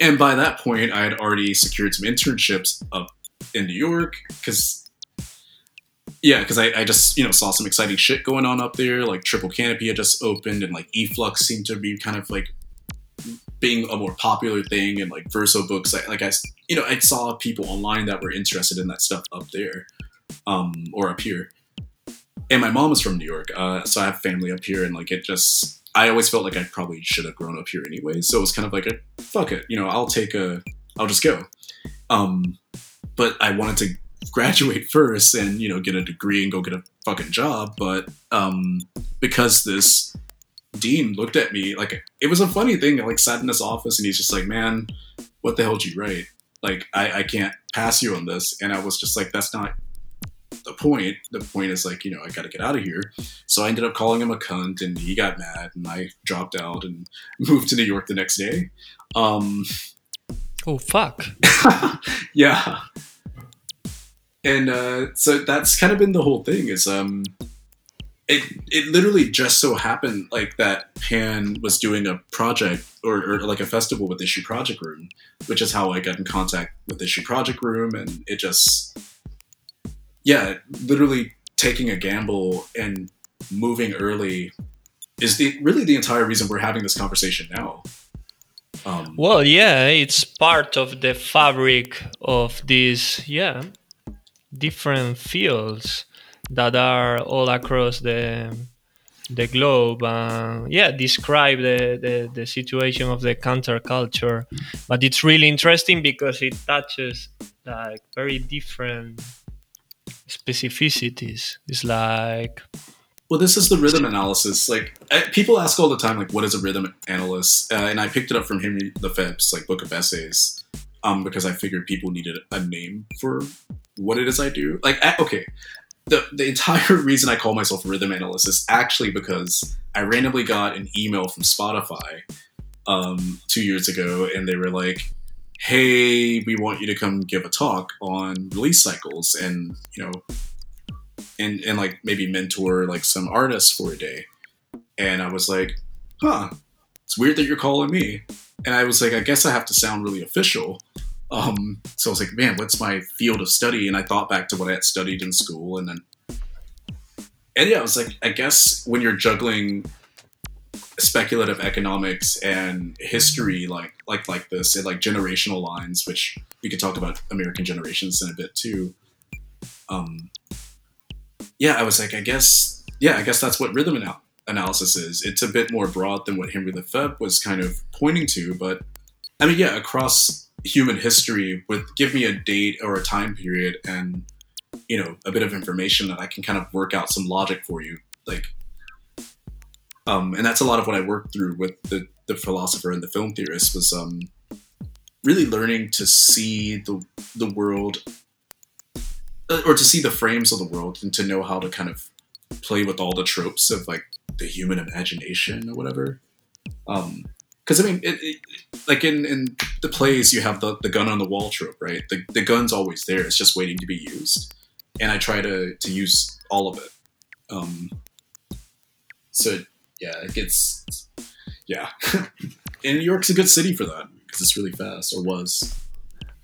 And by that point, I had already secured some internships up in New York because I just, saw some exciting shit going on up there. Like Triple Canopy had just opened, and like E-Flux seemed to be kind of like being a more popular thing, and like Verso books. I saw people online that were interested in that stuff up there, or up here. And my mom is from New York, so I have family up here, and like I always felt like I probably should have grown up here anyway. So it was kind of like fuck it, I'll just go. But I wanted to graduate first and, get a degree and go get a fucking job. But because this dean looked at me, like it was a funny thing. I like sat in his office and he's just like, man, what the hell did you write? Like, I can't pass you on this. And I was just like, that's not the point. The point is like, I got to get out of here. So I ended up calling him a cunt, and he got mad, and I dropped out and moved to New York the next day. Oh, fuck. Yeah. And so that's kind of been the whole thing is it literally just so happened like that Pan was doing a project or like a festival with Issue Project Room, which is how I got in contact with Issue Project Room. And it just... yeah, literally taking a gamble and moving early is really the entire reason we're having this conversation now. Well, yeah, it's part of the fabric of these, different fields that are all across the globe, describe the situation of the counterculture. But it's really interesting because it touches like very different specificities. It's like, well, this is the rhythm analysis. Like, people ask all the time, like, what is a rhythm analyst? And I picked it up from Henry Lefebvre's like book of essays, because I figured people needed a name for what it is I do. Like, okay, the entire reason I call myself a rhythm analyst is actually because I randomly got an email from Spotify 2 years ago, and they were like, hey, we want you to come give a talk on release cycles, and, you know, and like maybe mentor like some artists for a day. And I was like, it's weird that you're calling me. And I was like, I guess I have to sound really official. So I was like, man, what's my field of study? And I thought back to what I had studied in school. And I was like, I guess when you're juggling speculative economics and history, like this, and like generational lines, which we could talk about American generations in a bit too. I was like, I guess that's what rhythm analysis is. It's a bit more broad than what Henry Lefebvre was kind of pointing to, but I mean, across human history, give me a date or a time period and, you know, a bit of information that I can kind of work out some logic for you. Like, and that's a lot of what I worked through with the philosopher and the film theorist was really learning to see the world, or to see the frames of the world, and to know how to kind of play with all the tropes of like the human imagination or whatever. Because I mean, like in the plays, you have the gun on the wall trope, right? The gun's always there; it's just waiting to be used. And I try to use all of it. It gets and New York's a good city for that because it's really fast, or was.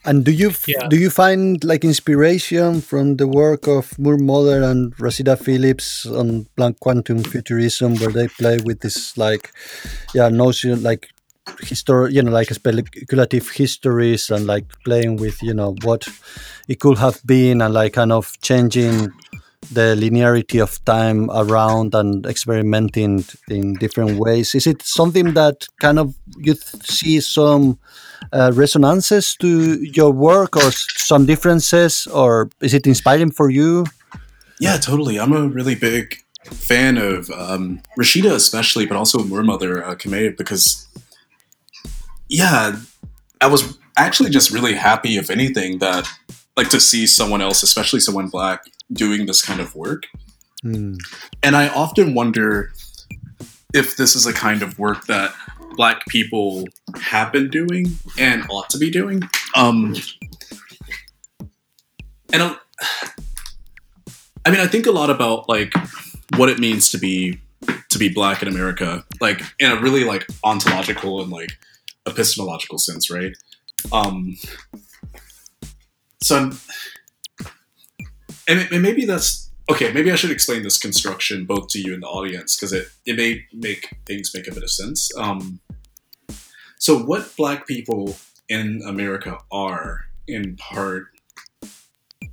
And do you find like inspiration from the work of Moore Mother and Rasida Phillips on Blank Quantum Futurism, where they play with this notion like speculative histories and like playing with, you know, what it could have been and like kind of changing the linearity of time around and experimenting in different ways? Is it something that kind of you see some resonances to your work or some differences, or is it inspiring for you? Yeah, totally. I'm a really big fan of Rashida especially, but also Moore Mother Kamei, because I was actually just really happy, if anything, that like to see someone else, especially someone Black, doing this kind of work. And I often wonder if this is a kind of work that Black people have been doing and ought to be doing. I think a lot about like what it means to be Black in America, like in a really like ontological and like epistemological sense, right? And maybe that's okay. Maybe I should explain this construction both to you and the audience, because it may make things make a bit of sense. So what Black people in America are, in part,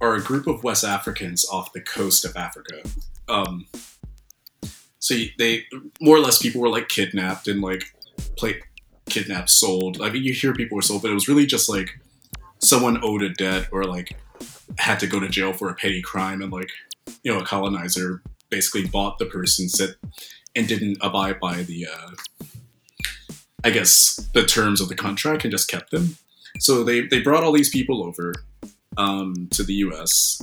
are a group of West Africans off the coast of Africa. So they more or less people were like kidnapped and like kidnapped, sold. I mean, you hear people were sold, but it was really just like someone owed a debt or like had to go to jail for a petty crime, and like, you know, a colonizer basically bought the person, said, and didn't abide by the the terms of the contract and just kept them. So they brought all these people over to the US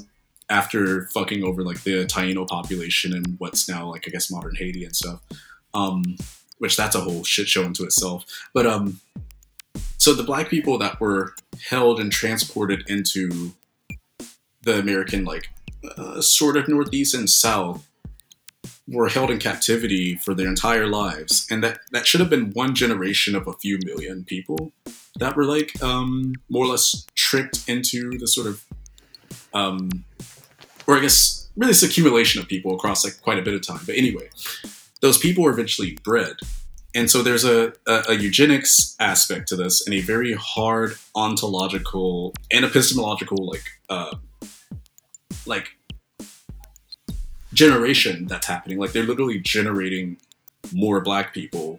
after fucking over like the Taino population and what's now like, I guess, modern Haiti and stuff, which that's a whole shit show into itself. But so the Black people that were held and transported into the American, like, sort of Northeast and South, were held in captivity for their entire lives. And that should have been one generation of a few million people that were, like, more or less tricked into the sort of, or I guess, really this accumulation of people across, like, quite a bit of time. But anyway, those people were eventually bred. And so there's a eugenics aspect to this, and a very hard ontological and epistemological like generation that's happening. Like, they're literally generating more black people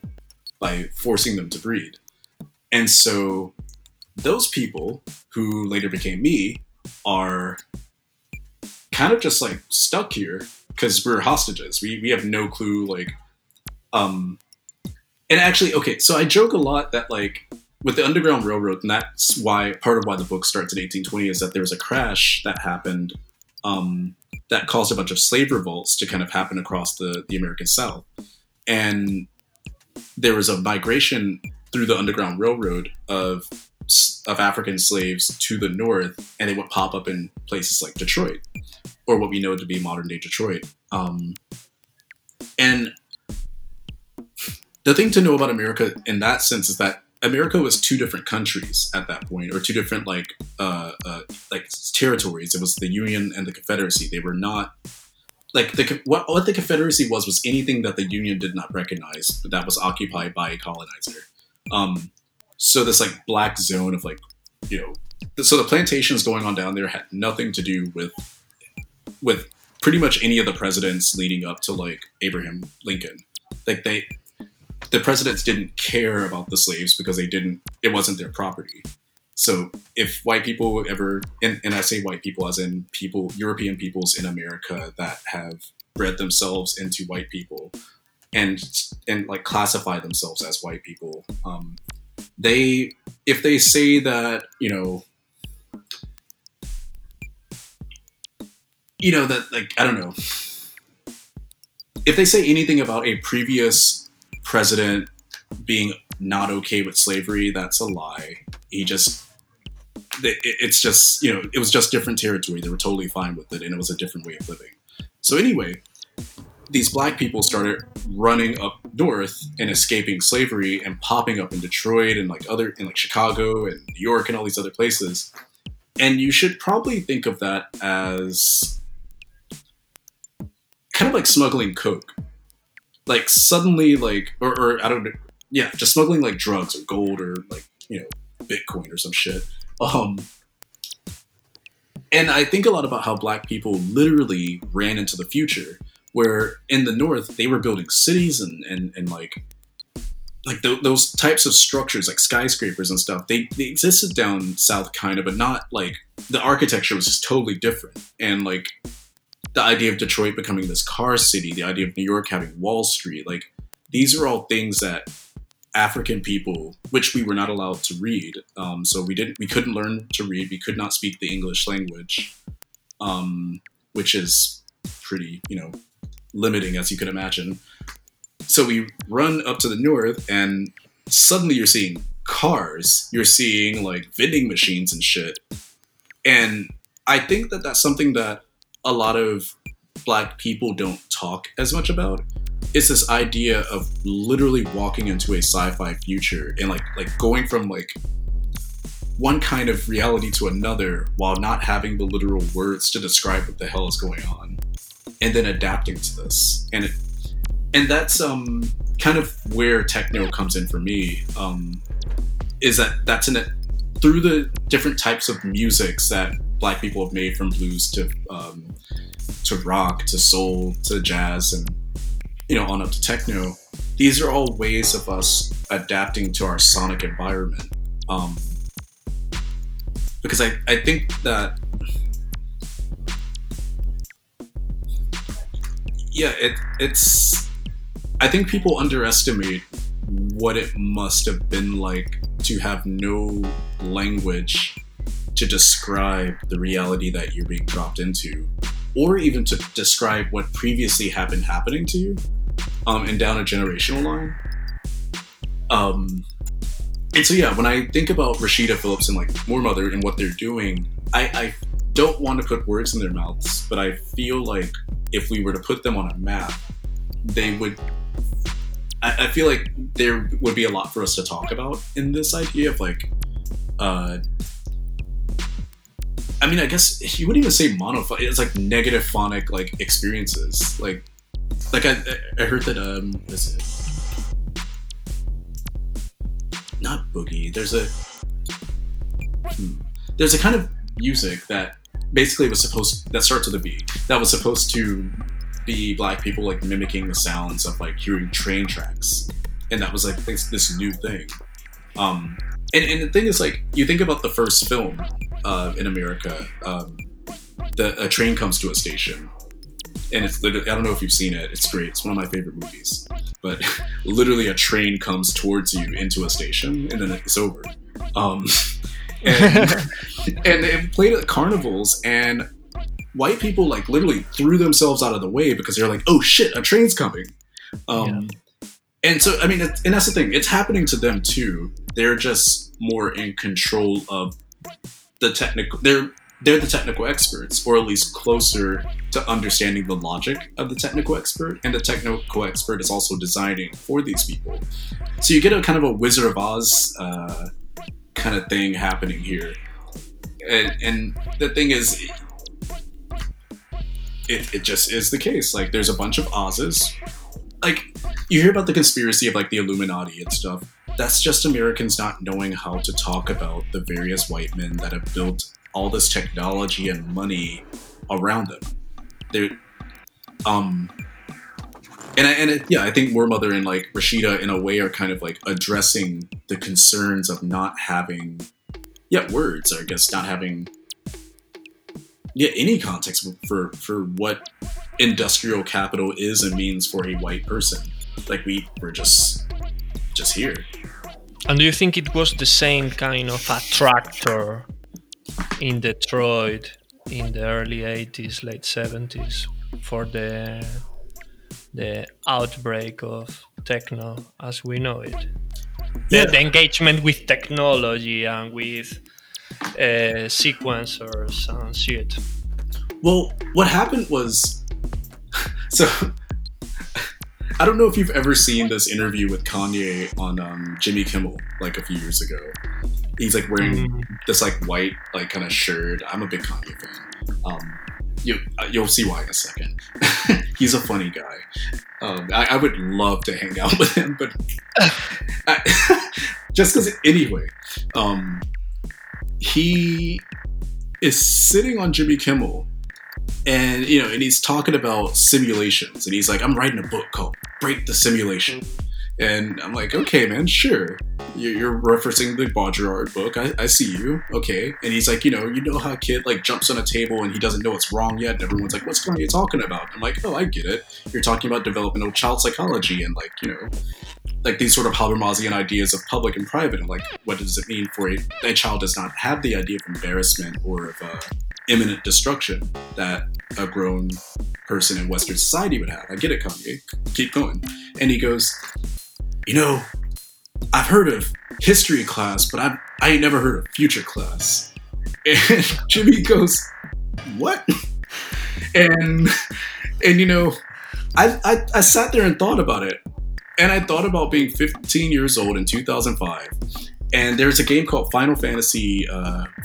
by forcing them to breed. And so those people who later became me are kind of just like stuck here because we're hostages. We have no clue, like, and actually, okay, so I joke a lot that, like, with the Underground Railroad, and that's why, part of why the book starts in 1820, is that there was a crash that happened that caused a bunch of slave revolts to kind of happen across the American South. And there was a migration through the Underground Railroad of African slaves to the North, and they would pop up in places like Detroit, or what we know to be modern day Detroit. And the thing to know about America in that sense is that America was two different countries at that point, or two different like territories. It was the Union and the Confederacy. They were not like what the Confederacy was anything that the Union did not recognize, but that was occupied by a colonizer. So this like black zone of like, you know, so the plantations going on down there had nothing to do with pretty much any of the presidents leading up to like Abraham Lincoln. Like the presidents didn't care about the slaves because it wasn't their property. So if white people ever, and I say white people as in people, European peoples in America that have bred themselves into white people and like classify themselves as white people, if they say that, you know, that like, I don't know, if they say anything about a previous president being not okay with slavery, that's a lie. It's just, you know, it was just different territory. They were totally fine with it, and it was a different way of living. So anyway, these black people started running up north and escaping slavery and popping up in Detroit and like Chicago and New York and all these other places. And you should probably think of that as kind of like smuggling coke. Like suddenly like, or I don't know. Yeah. Just smuggling like drugs or gold or like, you know, Bitcoin or some shit. And I think a lot about how black people literally ran into the future, where in the North they were building cities and like those types of structures, like skyscrapers and stuff. They existed down South kind of, but not like, the architecture was just totally different. And like the idea of Detroit becoming this car city, the idea of New York having Wall Street, like these are all things that African people, which we were not allowed to read. So we couldn't learn to read. We could not speak the English language, which is pretty, you know, limiting, as you could imagine. So we run up to the North, and suddenly you're seeing cars, you're seeing like vending machines and shit. And I think that that's something that a lot of black people don't talk as much about. It's this idea of literally walking into a sci-fi future and like going from like one kind of reality to another while not having the literal words to describe what the hell is going on, and then adapting to this. And that's kind of where techno comes in for me, is that that's in it through the different types of musics that black people have made, from blues to rock, to soul, to jazz, and, you know, on up to techno. These are all ways of us adapting to our sonic environment. Because I think that, yeah, it's, I think people underestimate what it must have been like to have no language to describe the reality that you're being dropped into, or even to describe what previously had been happening to you, and down a generational line. And so, yeah, when I think about Rashida Phillips and like More Mother and what they're doing, I don't want to put words in their mouths, but I feel like if we were to put them on a map, they would, I feel like there would be a lot for us to talk about in this idea of like, I mean, I guess you wouldn't even say monophonic, it's like negative phonic like experiences. Like Like, I heard that, is it? Not boogie. There's a kind of music that basically was supposed, that starts with a B, that was supposed to be black people, like, mimicking the sounds of, like, hearing train tracks. And that was, like, this new thing. And the thing is, like, you think about the first film in America, A Train Comes to a Station. And it's literally, I don't know if you've seen it, it's great, it's one of my favorite movies. But literally a train comes towards you into a station, and then it's over. And it played at carnivals, and white people, like, literally threw themselves out of the way because they were like, oh shit, a train's coming. And so, I mean, and that's the thing, it's happening to them too. They're just more in control of the technical, they're the technical experts, or at least closer to understanding the logic of the technical expert, and the technical expert is also designing for these people. So you get a kind of a Wizard of Oz kind of thing happening here. And the thing is, it just is the case. Like, there's a bunch of Oz's. Like, you hear about the conspiracy of, like, the Illuminati and stuff. That's just Americans not knowing how to talk about the various white men that have built all this technology and money around them. I think Warmother and, like, Rashida in a way are kind of, like, addressing the concerns of not having words, or I guess not having any context for what industrial capital is and means for a white person. Like, we're just here. And do you think it was the same kind of attractor in Detroit in the early 80s, late 70s for the outbreak of techno as we know it? Yeah. The engagement with technology and with sequencers and shit. Well, what happened was... So, I don't know if you've ever seen this interview with Kanye on Jimmy Kimmel, like, a few years ago. He's, like, wearing this, like, white, like, kind of shirt. I'm a big Kanye fan. You'll see why in a second. He's a funny guy. I would love to hang out with him, but just because, anyway, he is sitting on Jimmy Kimmel, and, you know, and he's talking about simulations, and he's like, I'm writing a book called Break the Simulation. And I'm like, okay, man, sure. You're referencing the Baudrillard book. I see you. Okay. And he's like, you know how a kid, like, jumps on a table and he doesn't know it's wrong yet. And everyone's like, what's Kanye talking about? I'm like, oh, I get it. You're talking about developmental child psychology and, like, like, these sort of Habermasian ideas of public and private. And, like, what does it mean for a child does not have the idea of embarrassment or of imminent destruction that a grown person in Western society would have. I get it, Kanye. Keep going. And he goes... I've heard of history class, but I ain't never heard of future class. And Jimmy goes, what? And I sat there and thought about it. And I thought about being 15 years old in 2005. And there's a game called Final Fantasy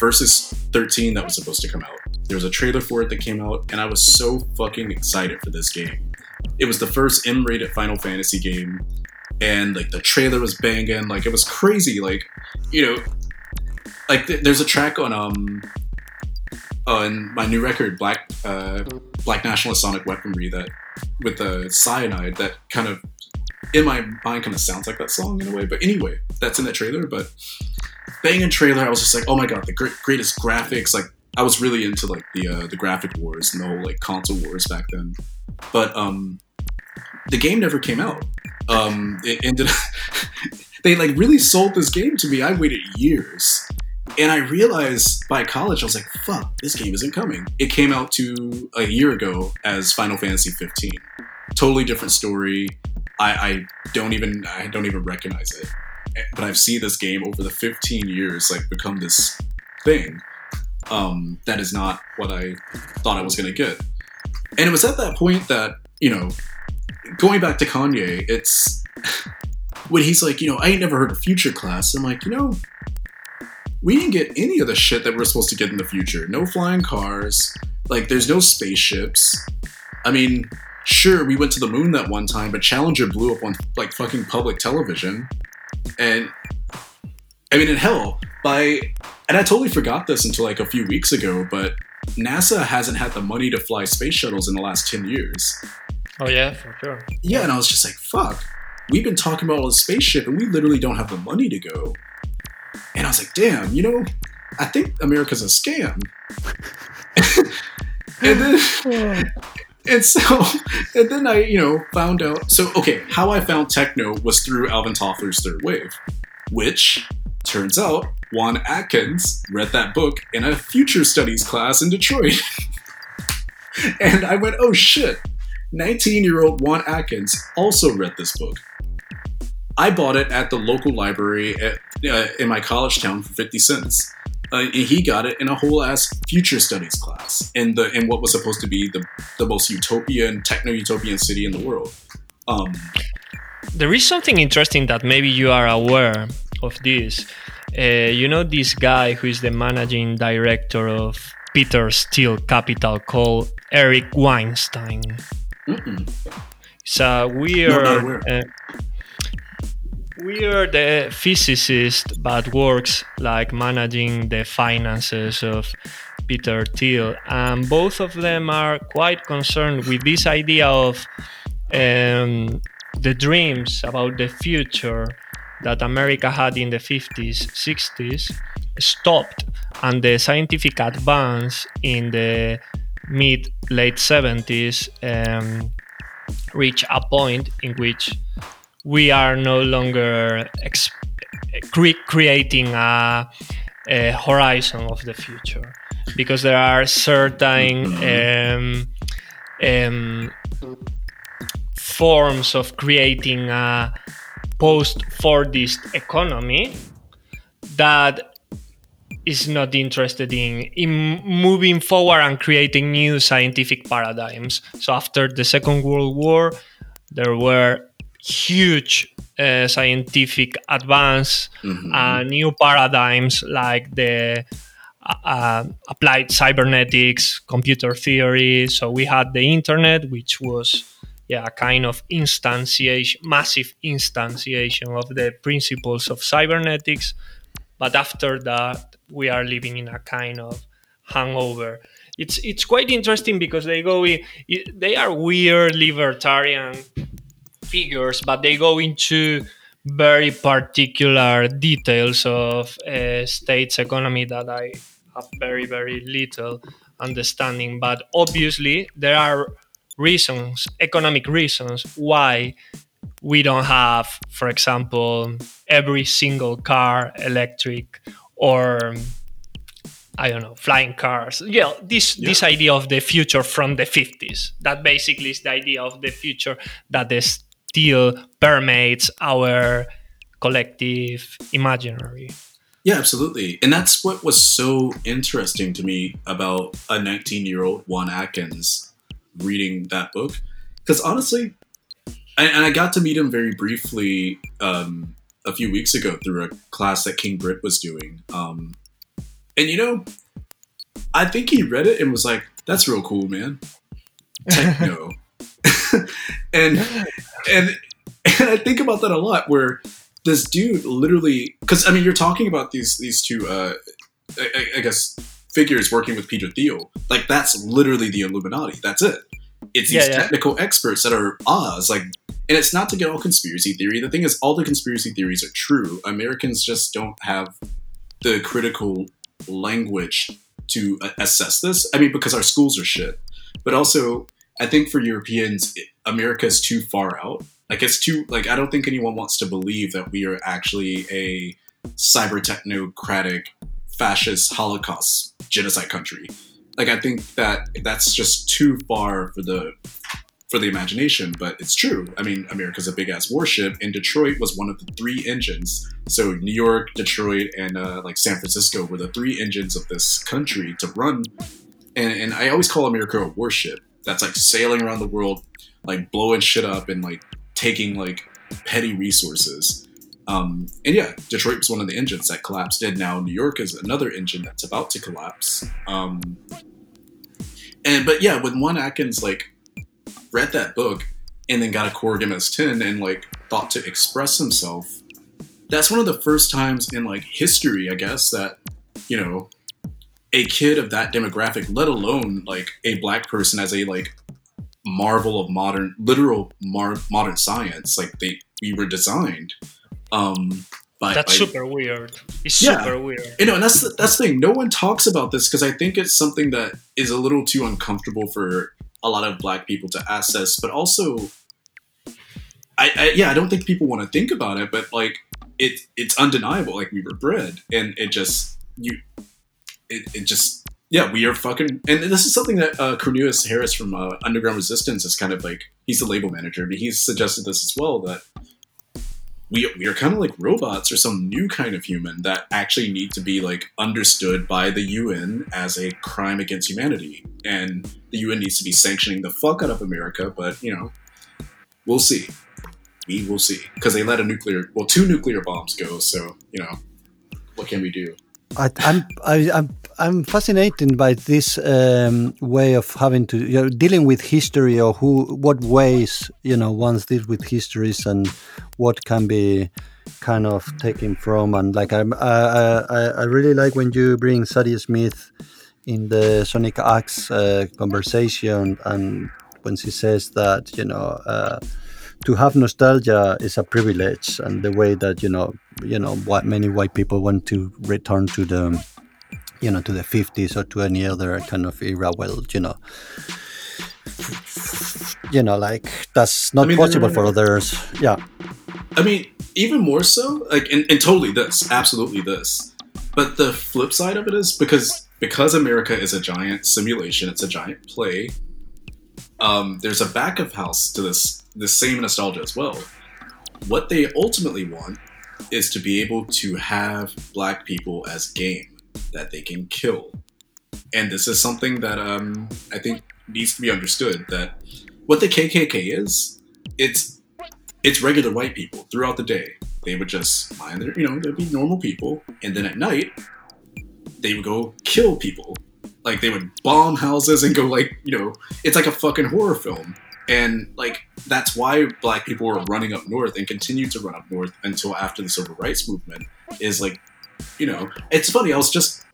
Versus 13 that was supposed to come out. There was a trailer for it that came out, and I was so fucking excited for this game. It was the first M-rated Final Fantasy game. And, like, the trailer was banging, like, it was crazy, like, like, there's a track on my new record, Black Nationalist Sonic Weaponry, that, with the Cyanide, that kind of, in my mind, kind of sounds like that song in a way, but anyway, that's in that trailer, but, banging trailer, I was just like, oh my god, the greatest graphics, like, I was really into, like, the graphic wars, and the whole, like, console wars back then, but, the game never came out. It ended up, they, like, really sold this game to me. I waited years. And I realized by college, I was like, fuck, this game isn't coming. It came out to a year ago as Final Fantasy 15. Totally different story. I don't even recognize it. But I've seen this game over the 15 years, like, become this thing. That is not what I thought I was going to get. And it was at that point that, going back to Kanye, it's when he's like, I ain't never heard of future class. I'm like, we didn't get any of the shit that we're supposed to get in the future. No flying cars. Like, there's no spaceships. I mean, sure, we went to the moon that one time, but Challenger blew up on like fucking public television. And I mean, and hell, and I totally forgot this until like a few weeks ago, but NASA hasn't had the money to fly space shuttles in the last 10 years. Oh yeah, for sure. Yeah, and I was just like, fuck, we've been talking about all the spaceship and we literally don't have the money to go. And I was like, damn, you know, I think America's a scam. And then I, you know, found out. So, okay, how I found techno was through Alvin Toffler's Third Wave, which turns out Juan Atkins read that book in a future studies class in Detroit. And I went, oh shit, 19-year-old Juan Atkins also read this book. I bought it at the local library in my college town for 50 cents. And he got it in a whole ass future studies class in what was supposed to be the most utopian, techno-utopian city in the world. There is something interesting that maybe you are aware of this. You know this guy who is the managing director of Peter Steele Capital called Eric Weinstein. Mm-mm. It's a weird... We are the physicist, but works like managing the finances of Peter Thiel. And both of them are quite concerned with this idea of the dreams about the future that America had in the 50s, 60s stopped, and the scientific advance in the mid-late 70s reached a point in which we are no longer creating a horizon of the future, because there are certain forms of creating a post-Fordist economy that is not interested in moving forward and creating new scientific paradigms. So after the Second World War, there were huge scientific advance, new paradigms like the applied cybernetics, computer theory. So we had the internet, which was a kind of instantiation, massive instantiation of the principles of cybernetics. But after that, we are living in a kind of hangover. It's quite interesting because they are weird libertarian figures, but they go into very particular details of state's economy that I have very, very little understanding. But obviously, there are reasons, economic reasons, why we don't have, for example, every single car electric or, I don't know, flying cars. Yeah, this idea of the future from the 50s. That basically is the idea of the future that is still permeates our collective imaginary. Yeah, absolutely. And that's what was so interesting to me about a 19-year-old Juan Atkins reading that book. Because honestly, and I got to meet him very briefly a few weeks ago through a class that King Brit was doing. And you know, I think he read it and was like, that's real cool, man. Techno. And I think about that a lot, where this dude literally, because I mean, you're talking about these two, I guess, figures working with Peter Thiel. Like, that's literally the Illuminati. That's it. It's these technical experts that are Oz. Like, and it's not to get all conspiracy theory. The thing is, all the conspiracy theories are true. Americans just don't have the critical language to assess this. I mean, because our schools are shit. But also, I think for Europeans, America is too far out. Like, it's too, like, I don't think anyone wants to believe that we are actually a cyber technocratic fascist Holocaust genocide country. Like, I think that that's just too far for the imagination, but it's true. I mean, America's a big ass warship, and Detroit was one of the three engines. So New York, Detroit, and like San Francisco were the three engines of this country to run. And I always call America a warship that's like sailing around the world, like blowing shit up and like taking like petty resources. And yeah, Detroit was one of the engines that collapsed, and now New York is another engine that's about to collapse. But yeah, with Juan Atkins, like, read that book and then got a Korg MS-10 and like thought to express himself, that's one of the first times in like history, I guess, that, you know, a kid of that demographic, let alone like a black person as a like marvel of modern, literal modern science, like we were designed. That's super weird. It's super weird. You know, and that's the thing. No one talks about this because I think it's something that is a little too uncomfortable for a lot of black people to access. But also, I don't think people want to think about it. But like, it's undeniable. Like we were bred, and we are fucking. And this is something that Cornelius Harris from Underground Resistance is kind of like. He's the label manager, but he's suggested this as well, that we are kind of like robots or some new kind of human that actually need to be like understood by the UN as a crime against humanity. And the UN needs to be sanctioning the fuck out of America, but you know, we'll see. We will see. Because they let two nuclear bombs go, so you know, what can we do? I'm fascinated by this way of having to dealing with history, or what ways ones deal with histories and what can be kind of taken from, and like I really like when you bring Sadie Smith in the Sonic Axe conversation, and when she says that to have nostalgia is a privilege, and the way that many white people want to return to the to the 50s or to any other kind of era. Well, like that's not possible for others. Yeah, I mean, even more so. Like, and totally this, absolutely this. But the flip side of it is because America is a giant simulation, it's a giant play. There's a back of house to the same nostalgia as well. What they ultimately want is to be able to have black people as game that they can kill. And this is something that I think needs to be understood, that what the KKK is, it's regular white people throughout the day. They would just mind their, they'd be normal people. And then at night, they would go kill people. Like they would bomb houses and go like, it's like a fucking horror film. And like that's why black people were running up north and continued to run up north until after the civil rights movement. Is like, it's funny. I was just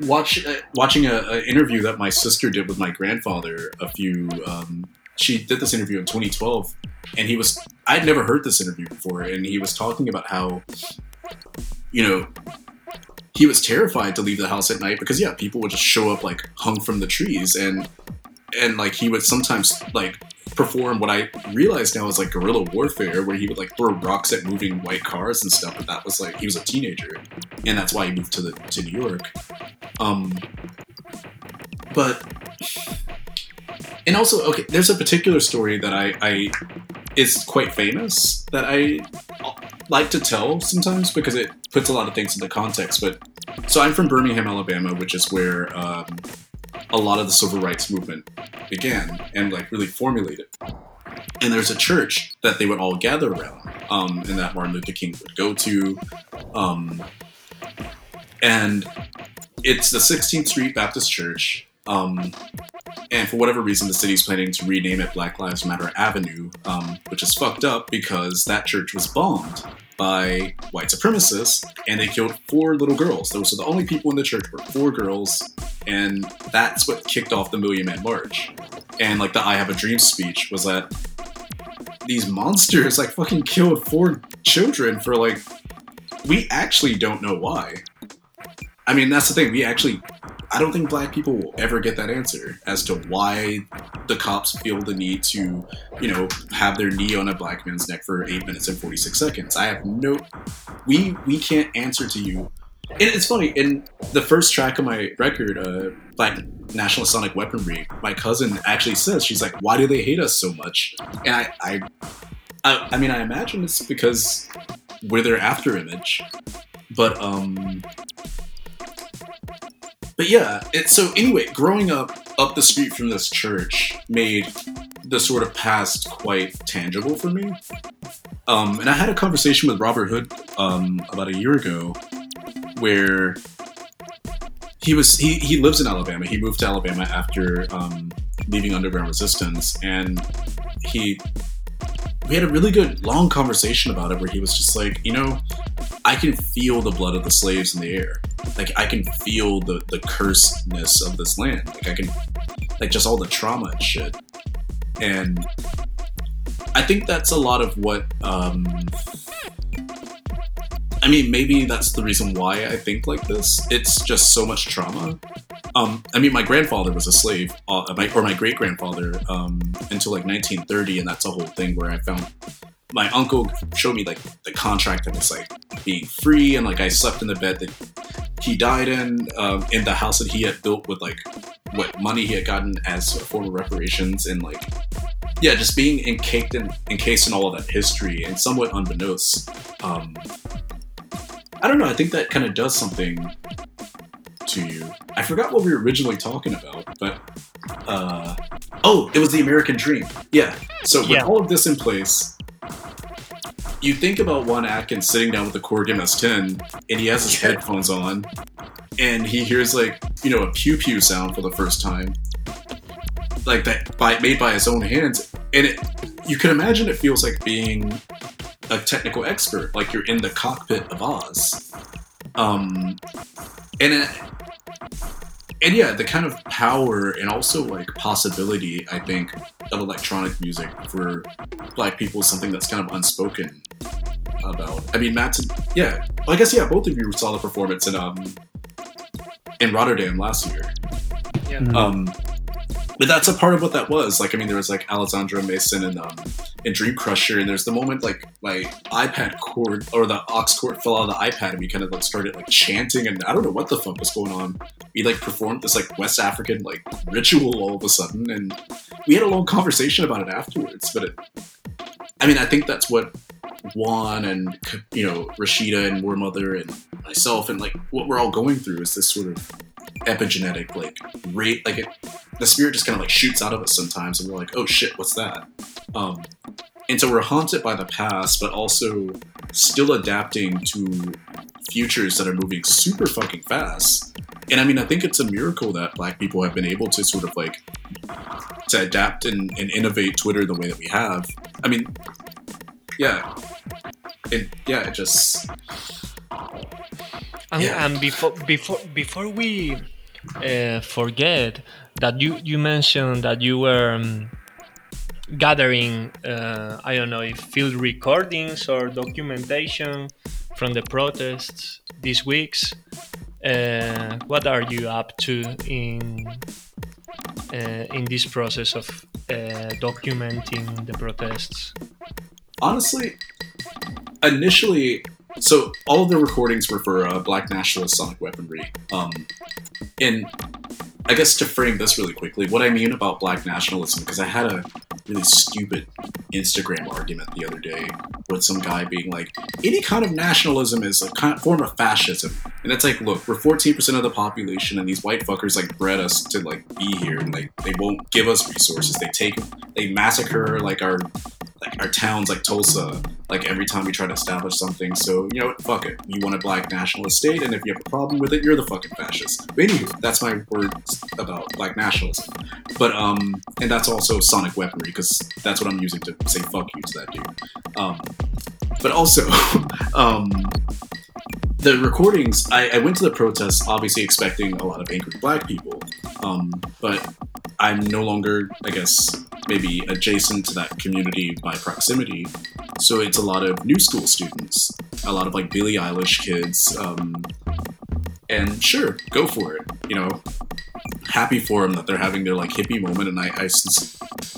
watching an interview that my sister did with my grandfather. She did this interview in 2012, and I'd never heard this interview before, and he was talking about how, he was terrified to leave the house at night because people would just show up like hung from the trees and like he would sometimes like perform what I realize now is like guerrilla warfare, where he would like throw rocks at moving white cars and stuff. But that was like, he was a teenager, and that's why he moved to New York. And also, okay, there's a particular story that I is quite famous that I like to tell sometimes because it puts a lot of things into context. But so I'm from Birmingham, Alabama, which is where a lot of the civil rights movement began and like really formulated. And there's a church that they would all gather around, and that Martin Luther King would go to. And it's the 16th Street Baptist Church. And for whatever reason, the city's planning to rename it Black Lives Matter Avenue, which is fucked up because that church was bombed by white supremacists, and they killed 4 little girls. Those are the only people in the church, were 4 girls, and that's what kicked off the Million Man March. And like the I Have a Dream speech was that these monsters like fucking killed 4 children for like, we actually don't know why. I mean, that's the thing, I don't think black people will ever get that answer as to why the cops feel the need to, have their knee on a black man's neck for 8 minutes and 46 seconds. I have no, we can't answer to you. And it's funny, in the first track of my record, Black National Sonic Weaponry, my cousin actually says, she's like, why do they hate us so much? And I mean, I imagine it's because we're their after image, But yeah, anyway, growing up the street from this church made the sort of past quite tangible for me. And I had a conversation with Robert Hood about a year ago, where he lives in Alabama. He moved to Alabama after leaving underground resistance, and we had a really good long conversation about it where he was just like, you know, I can feel the blood of the slaves in the air. Like, I can feel the cursedness of this land. Like, I can, like, just all the trauma and shit. And I think that's a lot of what, I mean, maybe that's the reason why I think like this. It's just so much trauma. I mean, my grandfather was a slave, or my great-grandfather, until like 1930, and that's a whole thing where I found my uncle showed me like the contract that was like being free, and like I slept in the bed that he died in the house that he had built with like what money he had gotten as a form of reparations, and like, yeah, just being encased in all of that history, and somewhat unbeknownst. I don't know, I think that kind of does something to you. I forgot what we were originally talking about, but, it was the American dream. Yeah, so with all of this in place, you think about Juan Atkins sitting down with the Korg MS-10, and he has his headphones on, and he hears, like, you know, a pew-pew sound for the first time, like that made by his own hands, and you can imagine it feels like being a technical expert, like you're in the cockpit of Oz, and yeah, the kind of power and also like possibility, I think, of electronic music for Black people is something that's kind of unspoken about. I mean, both of you saw the performance in Rotterdam last year. Yeah. But that's a part of what that was. Like, I mean, there was like Alessandra Mason and Dream Crusher, and there's the moment like my iPad cord or the aux cord fell out of the iPad, and we kind of like started like chanting, and I don't know what the fuck was going on. We like performed this like West African like ritual all of a sudden, and we had a long conversation about it afterwards. But I think that's what Juan and, you know, Rashida and War Mother and myself and like what we're all going through is this sort of epigenetic like rate, like the spirit just kind of like shoots out of us sometimes, and we're like, oh shit, what's that? And so we're haunted by the past, but also still adapting to futures that are moving super fucking fast. And I mean, I think it's a miracle that Black people have been able to sort of like to adapt and innovate Twitter the way that we have. I mean, yeah. And yeah, it just... And before we forget that you mentioned that you were gathering, I don't know, if field recordings or documentation from the protests these weeks. What are you up to in this process of documenting the protests? Honestly, initially... So all of the recordings were for Black Nationalist Sonic Weaponry. And I guess to frame this really quickly, what I mean about Black nationalism, because I had a really stupid Instagram argument the other day with some guy being like, any kind of nationalism is a kind of form of fascism. And it's like, look, we're 14% of the population, and these white fuckers like bred us to like be here, and like they won't give us resources. They massacre like our towns like Tulsa, like every time we try to establish something. So, you know what, fuck it. You want a Black nationalist state, and if you have a problem with it, you're the fucking fascist. But anyway, that's my words about Black nationalism. But, and that's also sonic weaponry, because that's what I'm using to say fuck you to that dude. But also, the recordings, I went to the protests obviously expecting a lot of angry Black people, but I'm no longer, I guess, maybe adjacent to that community by proximity. So it's a lot of new school students, a lot of like Billie Eilish kids, and sure, go for it, you know. Happy for them that they're having their like hippie moment, and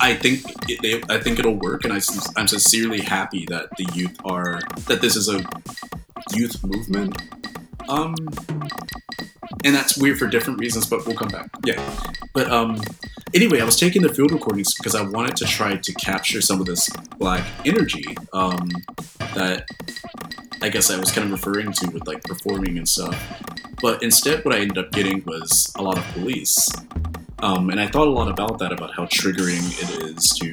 I think it'll work, and I'm sincerely happy that the youth are, that this is a youth movement, and that's weird for different reasons, but we'll come back. Anyway, I was taking the field recordings because I wanted to try to capture some of this Black energy that I guess I was kind of referring to with like performing and stuff. But instead, what I ended up getting was a lot of police. And I thought a lot about that, about how triggering it is to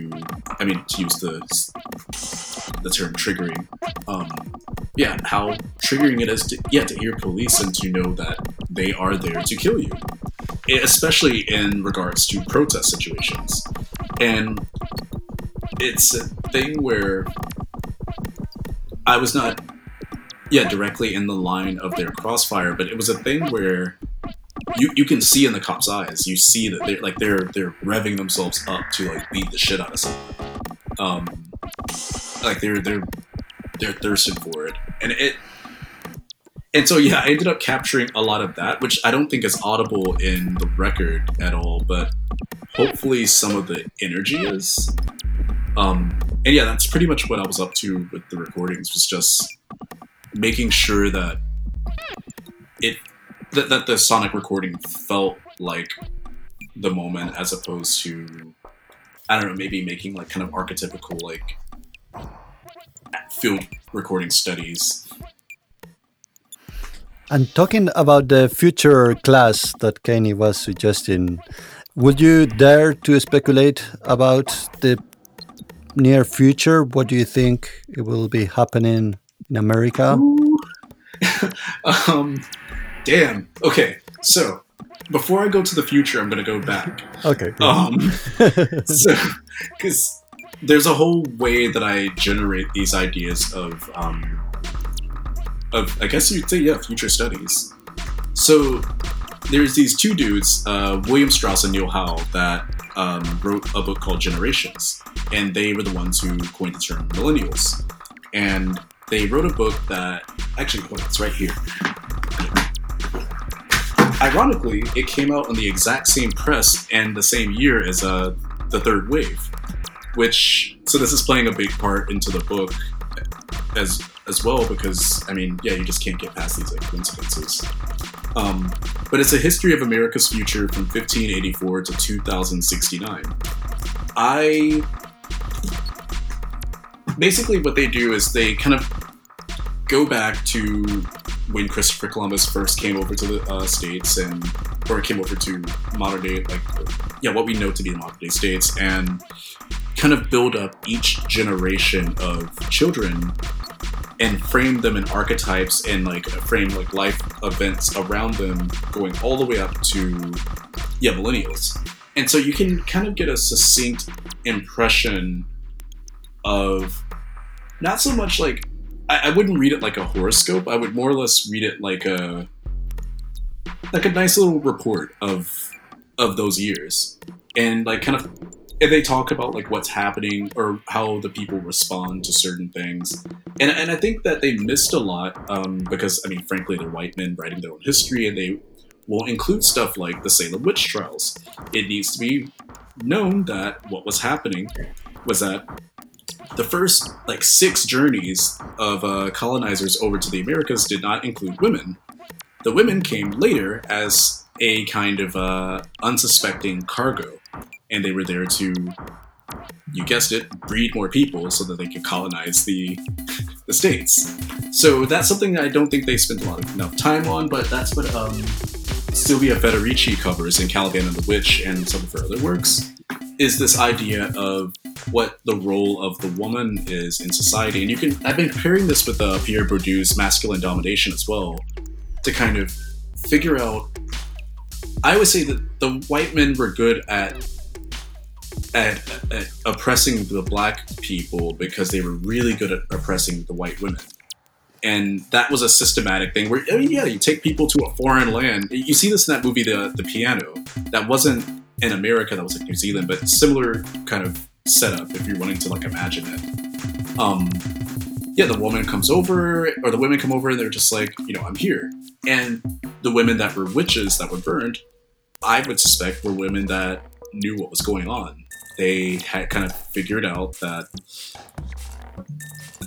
use the term triggering. How triggering it is to hear police and to know that they are there to kill you. especially in regards to protest situations. And it's a thing where I was not directly in the line of their crossfire, but it was a thing where you can see in the cops' eyes, you see that they're revving themselves up to like beat the shit out of something. They're thirsting for it. And so, I ended up capturing a lot of that, which I don't think is audible in the record at all, but hopefully some of the energy is. And that's pretty much what I was up to with the recordings, was just making sure that that the sonic recording felt like the moment, as opposed to, I don't know, maybe making like kind of archetypical like field recording studies. And talking about the future class that Kenny was suggesting, would you dare to speculate about the near future? What do you think it will be happening in America? Damn. Okay. So before I go to the future, I'm going to go back. Okay. Because there's a whole way that I generate these ideas of, I guess you'd say, future studies. So there's these two dudes, William Strauss and Neil Howe, that wrote a book called Generations, and they were the ones who coined the term millennials. And they wrote a book that, actually, it's right here. Ironically, it came out on the exact same press and the same year as The Third Wave, so this is playing a big part into the book as well, because, you just can't get past these like coincidences. But it's a history of America's future from 1584 to 2069. Basically what they do is they kind of go back to when Christopher Columbus first came over to the States, or came over to modern day, what we know to be the modern day States, and kind of build up each generation of children and frame them in archetypes and frame life events around them, going all the way up to millennials. And so you can kind of get a succinct impression of, not so much like, I wouldn't read it like a horoscope. I would more or less read it like a nice little report of those years, and and they talk about like what's happening or how the people respond to certain things. And I think that they missed a lot because, frankly, they're white men writing their own history, and they won't include stuff like the Salem witch trials. It needs to be known that what was happening was that the first six journeys of colonizers over to the Americas did not include women. The women came later as a kind of unsuspecting cargo. And they were there to, you guessed it, breed more people so that they could colonize the states. So that's something I don't think they spent enough time on, but that's what Silvia Federici covers in Caliban and the Witch and some of her other works, is this idea of what the role of the woman is in society. And I've been comparing this with Pierre Bourdieu's Masculine Domination as well, to kind of figure out, I would say that the white men were good at oppressing the black people because they were really good at oppressing the white women. And that was a systematic thing where, you take people to a foreign land. You see this in that movie, The Piano. That wasn't in America, that was like New Zealand, but similar kind of setup if you're wanting to imagine it. The women come over and they're just like, I'm here. And the women that were witches that were burned, I would suspect were women that knew what was going on. They had kind of figured out that,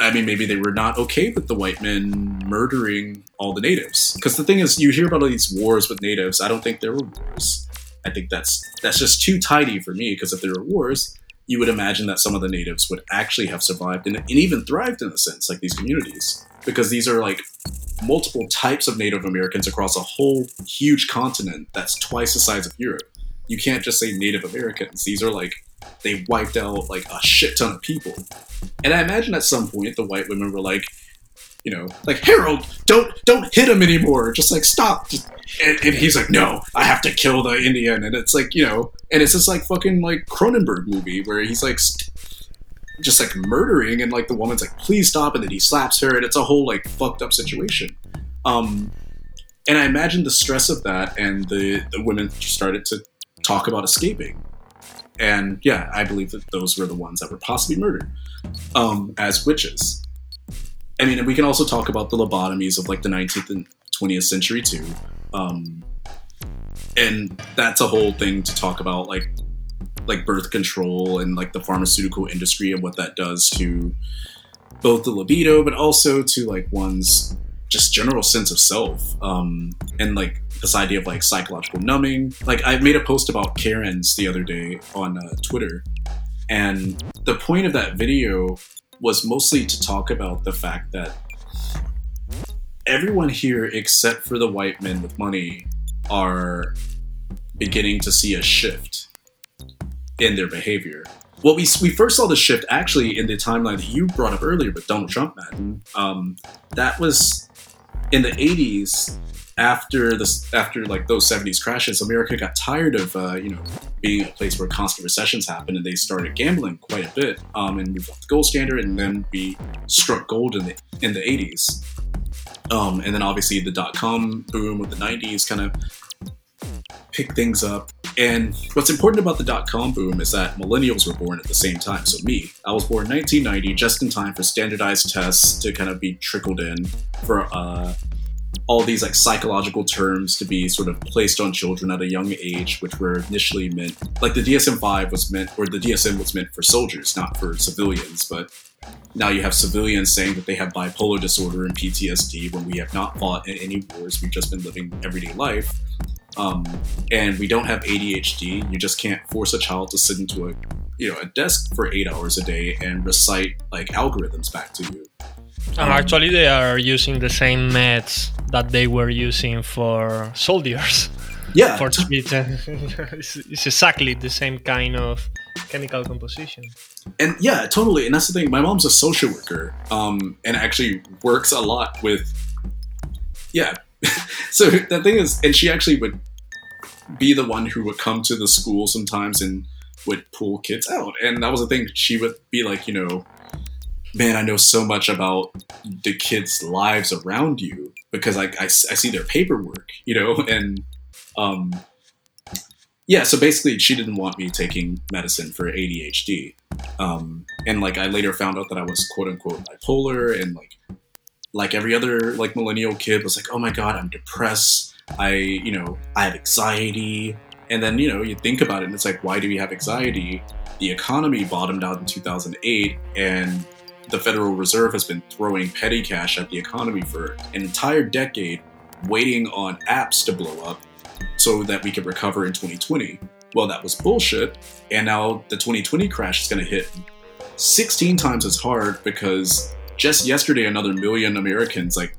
maybe they were not okay with the white men murdering all the natives. Because the thing is, you hear about all these wars with natives. I don't think there were wars. I think that's just too tidy for me, because if there were wars, you would imagine that some of the natives would actually have survived and even thrived in a sense, like these communities. Because these are multiple types of Native Americans across a whole huge continent that's twice the size of Europe. You can't just say Native Americans. These are they wiped out a shit ton of people. And I imagine at some point the white women were like, you know, like, Harold, don't hit him anymore. Just like, stop. Just, and he's like, no, I have to kill the Indian. And it's like, you know, and it's this like fucking like Cronenberg movie where he's like just like murdering, and like the woman's like, please stop. And then he slaps her, and it's a whole like fucked up situation. And I imagine the stress of that, and the women started to talk about escaping. And yeah, I believe that those were the ones that were possibly murdered as witches. I mean, and we can also talk about the lobotomies of like the 19th and 20th century too. And that's a whole thing to talk about, like birth control and like the pharmaceutical industry and what that does to both the libido, but also to like one's just general sense of self. And like this idea of like psychological numbing. Like I made a post about Karens the other day on Twitter. And the point of that video was mostly to talk about the fact that everyone here, except for the white men with money, are beginning to see a shift in their behavior. Well, we first saw the shift actually in the timeline that you brought up earlier with Donald Trump, Madden. That was in the 80s, after like those 70s crashes. America got tired of being a place where constant recessions happened, and they started gambling quite a bit, and moved off the gold standard, and then we struck gold in the 80s. And then obviously the dot-com boom of the 90s kind of picked things up. And what's important about the dot-com boom is that millennials were born at the same time. So me, I was born in 1990, just in time for standardized tests to kind of be trickled in, for all these like psychological terms to be sort of placed on children at a young age, which were initially meant, like the DSM-5 was meant, or the DSM was meant for soldiers, not for civilians. But now you have civilians saying that they have bipolar disorder and PTSD when we have not fought in any wars. We've just been living everyday life. And we don't have ADHD. You just can't force a child to sit into a desk for 8 hours a day and recite like algorithms back to you. Actually, they are using the same meds that they were using for soldiers. Yeah. For it's exactly the same kind of chemical composition. And yeah, totally. And that's the thing. My mom's a social worker, and actually works a lot with, yeah. So the thing is, and she actually would be the one who would come to the school sometimes and would pull kids out. And that was the thing. She would be like, you know, man, I know so much about the kids' lives around you because I see their paperwork, you know? And yeah, so basically she didn't want me taking medicine for ADHD. And like I later found out that I was quote unquote bipolar, and like every other like millennial kid was like, oh my God, I'm depressed. I have anxiety. And then, you think about it and it's like, why do we have anxiety? The economy bottomed out in 2008, and the Federal Reserve has been throwing petty cash at the economy for an entire decade, waiting on apps to blow up so that we could recover in 2020. Well, that was bullshit. And now the 2020 crash is going to hit 16 times as hard, because just yesterday, another million Americans like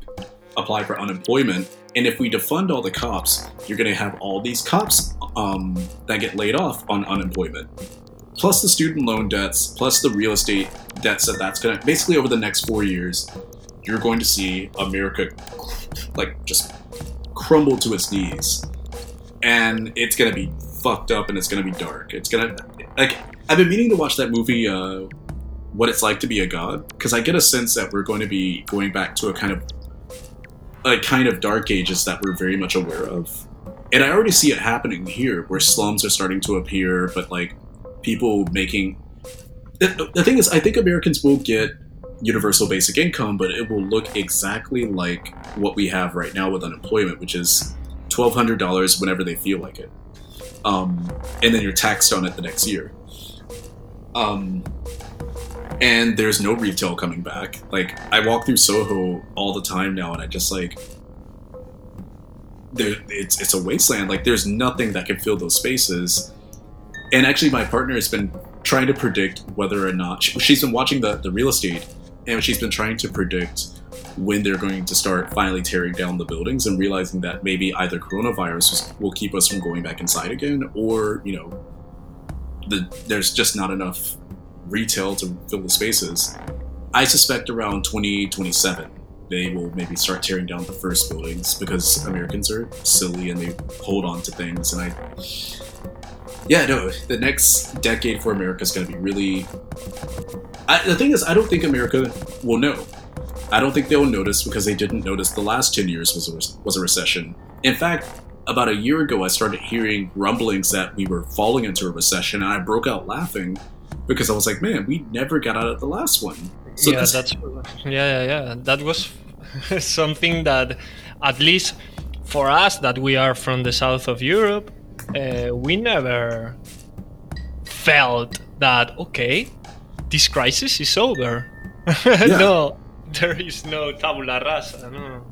applied for unemployment. And if we defund all the cops, you're going to have all these cops that get laid off on unemployment. Plus the student loan debts, plus the real estate debts that's going to... Basically, over the next 4 years, you're going to see America, like, just crumble to its knees. And it's going to be fucked up, and it's going to be dark. It's going to... Like, I've been meaning to watch that movie, What It's Like to Be a God, because I get a sense that we're going to be going back to a kind of dark ages that we're very much aware of. And I already see it happening here, where slums are starting to appear, but, like, people making... The thing is, I think Americans will get universal basic income, but it will look exactly like what we have right now with unemployment, which is $1,200 whenever they feel like it. And then you're taxed on it the next year. And there's no retail coming back. Like, I walk through Soho all the time now, and I just, like... It's a wasteland. Like, there's nothing that can fill those spaces. And actually, my partner has been trying to predict whether or not... She's been watching the real estate, and she's been trying to predict when they're going to start finally tearing down the buildings, and realizing that maybe either coronavirus will keep us from going back inside again, or, there's just not enough retail to fill the spaces. I suspect around 2027 they will maybe start tearing down the first buildings because Americans are silly and they hold on to things. And the next decade for America is going to be really... the thing is, I don't think America will know. I don't think they'll notice because they didn't notice the last 10 years was a recession. In fact, about a year ago, I started hearing rumblings that we were falling into a recession, and I broke out laughing because I was like, man, we never got out of the last one. So yeah, that was something that, at least for us, that we are from the south of Europe, we never felt that, okay, this crisis is over. Yeah. No, there is no tabula rasa. No.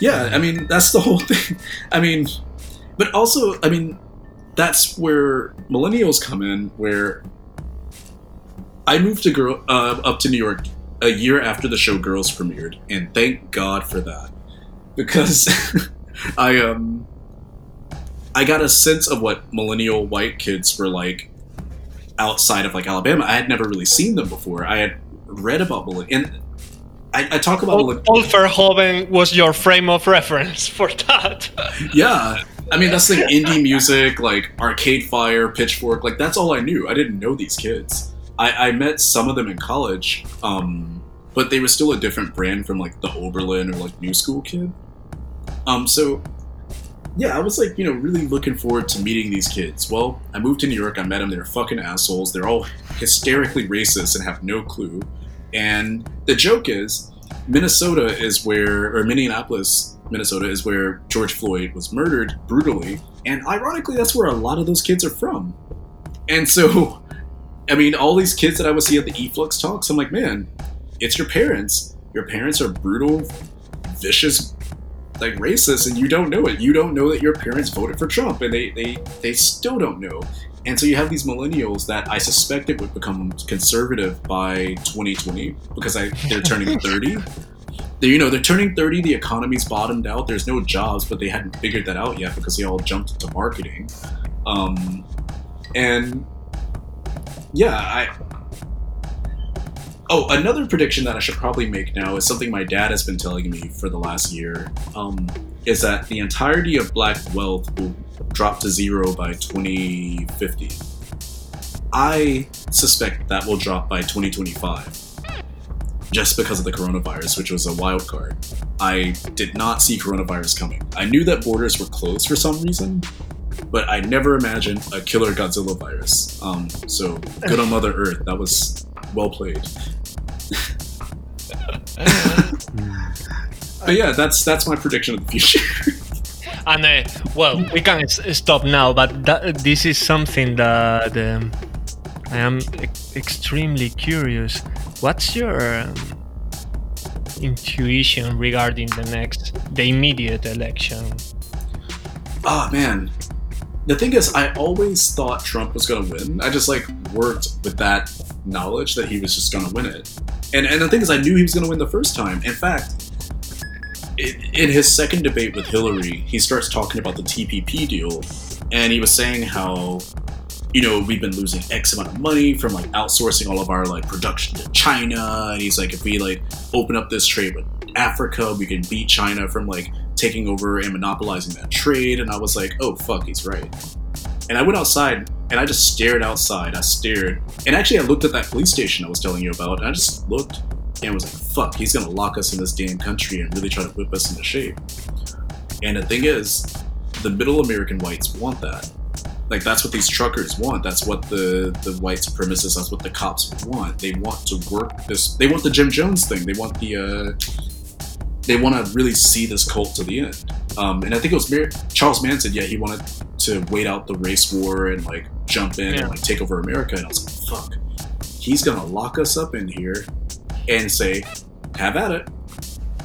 Yeah, I mean, that's the whole thing. I mean, but also, I mean, that's where millennials come in, where I moved to up to New York a year after the show Girls premiered, and thank God for that, because I got a sense of what millennial white kids were like outside of like Alabama. I had never really seen them before. I had read about millennials, and I talk about Old Verhoeven was your frame of reference for that. Yeah, I mean, that's like indie music, like Arcade Fire, Pitchfork, like that's all I knew. I didn't know these kids. I met some of them in college, but they were still a different brand from like the Oberlin or like New School Kid. So yeah, I was like, you know, really looking forward to meeting these kids. Well, I moved to New York, I met them, they were fucking assholes. They're all hysterically racist and have no clue. And the joke is, Minneapolis, Minnesota is where George Floyd was murdered brutally. And ironically, that's where a lot of those kids are from. And so, I mean, all these kids that I would see at the E-Flux talks, I'm like, man, it's your parents. Your parents are brutal, vicious, like racist, and you don't know it. You don't know that your parents voted for Trump, and they still don't know. And so you have these millennials that I suspected would become conservative by 2020 because they're turning 30. They're turning 30. The economy's bottomed out. There's no jobs, but they hadn't figured that out yet because they all jumped into marketing. Another prediction that I should probably make now is something my dad has been telling me for the last year, is that the entirety of black wealth will drop to zero by 2050. I suspect that will drop by 2025, just because of the coronavirus, which was a wild card. I did not see coronavirus coming. I knew that borders were closed for some reason, but I never imagined a killer Godzilla virus. So good on Mother Earth. That was well played. But yeah, that's my prediction of the future. And we can stop now, but this is something that I am extremely curious. What's your intuition regarding the immediate election? Oh man, the thing is, I always thought Trump was gonna win. I just like worked with that knowledge that he was just gonna win it. And the thing is, I knew he was gonna win the first time. In fact, in his second debate with Hillary, he starts talking about the TPP deal, and he was saying how, you know, we've been losing X amount of money from like outsourcing all of our like production to China, and he's like, if we like open up this trade with Africa, we can beat China from like taking over and monopolizing that trade. And I was like, oh fuck, he's right. And I went outside and I just stared outside. And actually I looked at that police station I was telling you about, and I just looked and was like, fuck, he's gonna lock us in this damn country and really try to whip us into shape. And the thing is, the middle American whites want that. Like, that's what these truckers want. That's what the white supremacists, that's what the cops want. They want to work this, they want the Jim Jones thing. They want they want to really see this cult to the end. And I think it was Charles Manson, he wanted to wait out the race war and like jump in and like take over America. And I was like, fuck, he's gonna lock us up in here and say, have at it.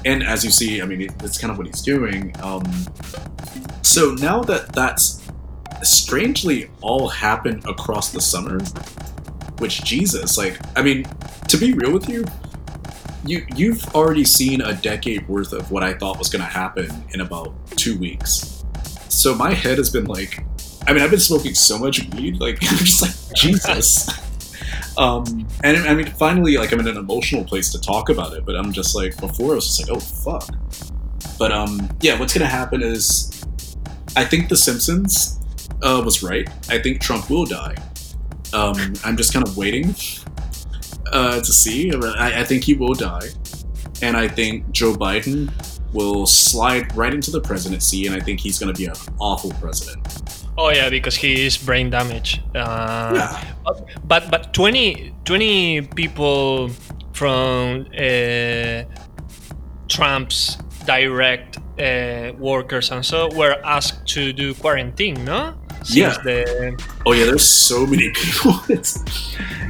And as you see, I mean, that's kind of what he's doing. So now that that's strangely all happened across the summer, which Jesus, like, I mean, to be real with you, you've already seen a decade worth of what I thought was going to happen in about 2 weeks. So my head has been like, I mean, I've been smoking so much weed, like, I'm just like, Jesus. And I mean, finally, like, I'm in an emotional place to talk about it, but I'm just like, before I was just like, oh, fuck. But yeah, what's going to happen is, I think The Simpsons was right. I think Trump will die. I'm just kind of waiting to see. I think he will die. And I think Joe Biden will slide right into the presidency, and I think he's going to be an awful president. Oh yeah, because he is brain damaged. Yeah. But 20 people from Trump's direct workers and so were asked to do quarantine, no? Since oh yeah, there's so many people.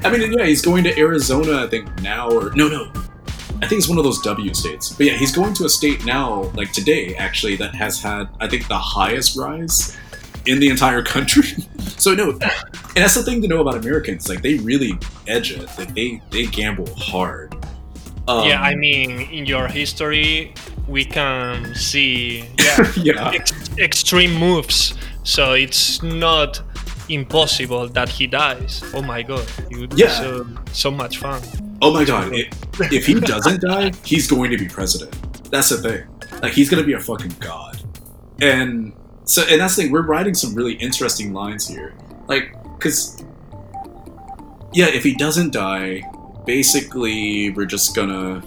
I mean, yeah, he's going to Arizona, I think now, or no. I think it's one of those W states. But yeah, he's going to a state now, like today, actually, that has had, I think, the highest rise in the entire country. So no, and that's the thing to know about Americans. Like, they really edge it. Like, they gamble hard. Yeah, I mean, in your history, we can see extreme moves. So it's not impossible that he dies. Oh my God, it would be so much fun. Oh my God, if he doesn't die, he's going to be president. That's the thing. Like, he's going to be a fucking god. And that's the thing, we're writing some really interesting lines here. Like, because, yeah, if he doesn't die, basically, we're just going to,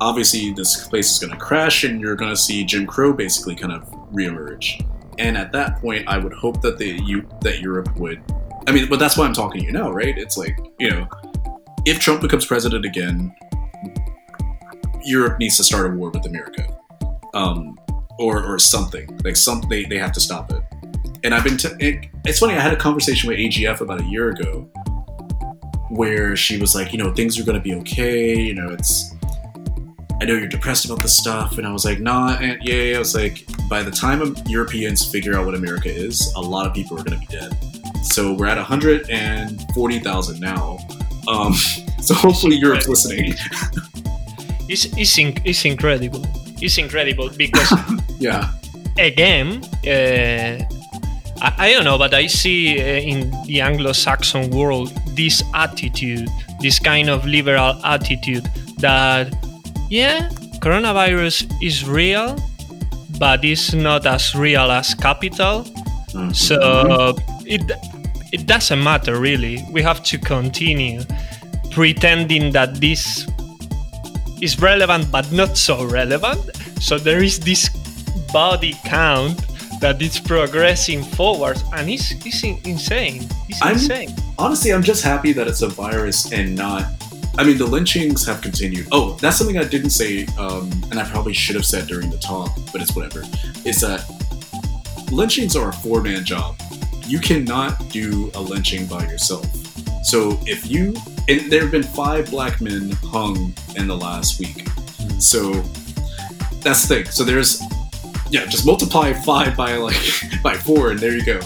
obviously, this place is going to crash, and you're going to see Jim Crow basically kind of reemerge. And at that point, I would hope that that Europe would, I mean, but that's why I'm talking to you now, right? It's like, you know, if Trump becomes president again, Europe needs to start a war with America, or something. Like, they have to stop it. And I've been it's funny, I had a conversation with AGF about a year ago, where she was like, you know, things are going to be okay. You know, I know you're depressed about this stuff. And I was like, nah, I was like, by the time Europeans figure out what America is, a lot of people are going to be dead. So we're at 140,000 now. So hopefully Europe's listening. It's incredible. It's incredible because again, I don't know, but I see in the Anglo-Saxon world this attitude, this kind of liberal attitude that coronavirus is real, but it's not as real as capital. Mm-hmm. So it doesn't matter, really. We have to continue pretending that this is relevant, but not so relevant. So there is this body count that it's progressing forward, and it's insane. It's insane. Honestly, I'm just happy that it's a virus and not... I mean, the lynchings have continued. Oh, that's something I didn't say, and I probably should have said during the talk, but it's whatever. It's that lynchings are a four-man job. You cannot do a lynching by yourself. So if you... And there have been 5 black men hung in the last week. So that's the thing. So there's... Yeah, just multiply 5 by 4, and there you go.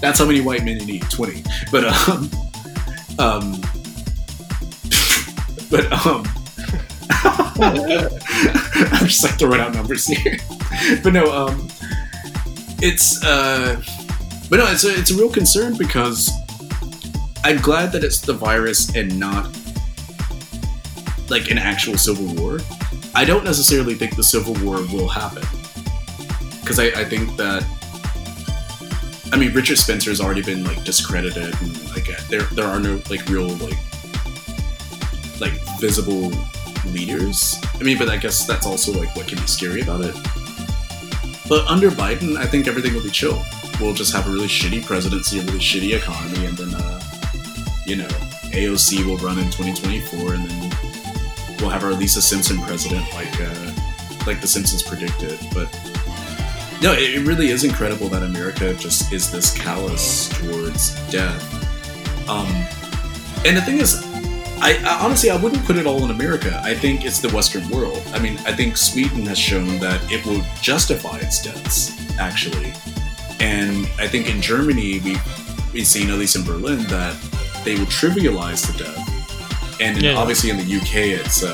That's how many white men you need, 20. But, I'm just, like, throwing out numbers here. But no, it's a real concern, because I'm glad that it's the virus and not, like, an actual civil war. I don't necessarily think the civil war will happen. Because I think that, I mean, Richard Spencer's already been, like, discredited, and, like, there are no, like, real, like visible leaders. I mean, but I guess that's also, like, what can be scary about it. But under Biden, I think everything will be chill. We'll just have a really shitty presidency, a really shitty economy, and then, you know, AOC will run in 2024, and then we'll have our Lisa Simpson president, like The Simpsons predicted, but... No, it really is incredible that America just is this callous towards death. And the thing is, I honestly, I wouldn't put it all in America. I think it's the Western world. I mean, I think Sweden has shown that it will justify its deaths, actually. And I think in Germany, we've seen, at least in Berlin, that they will trivialize the death. And obviously in the UK, it's...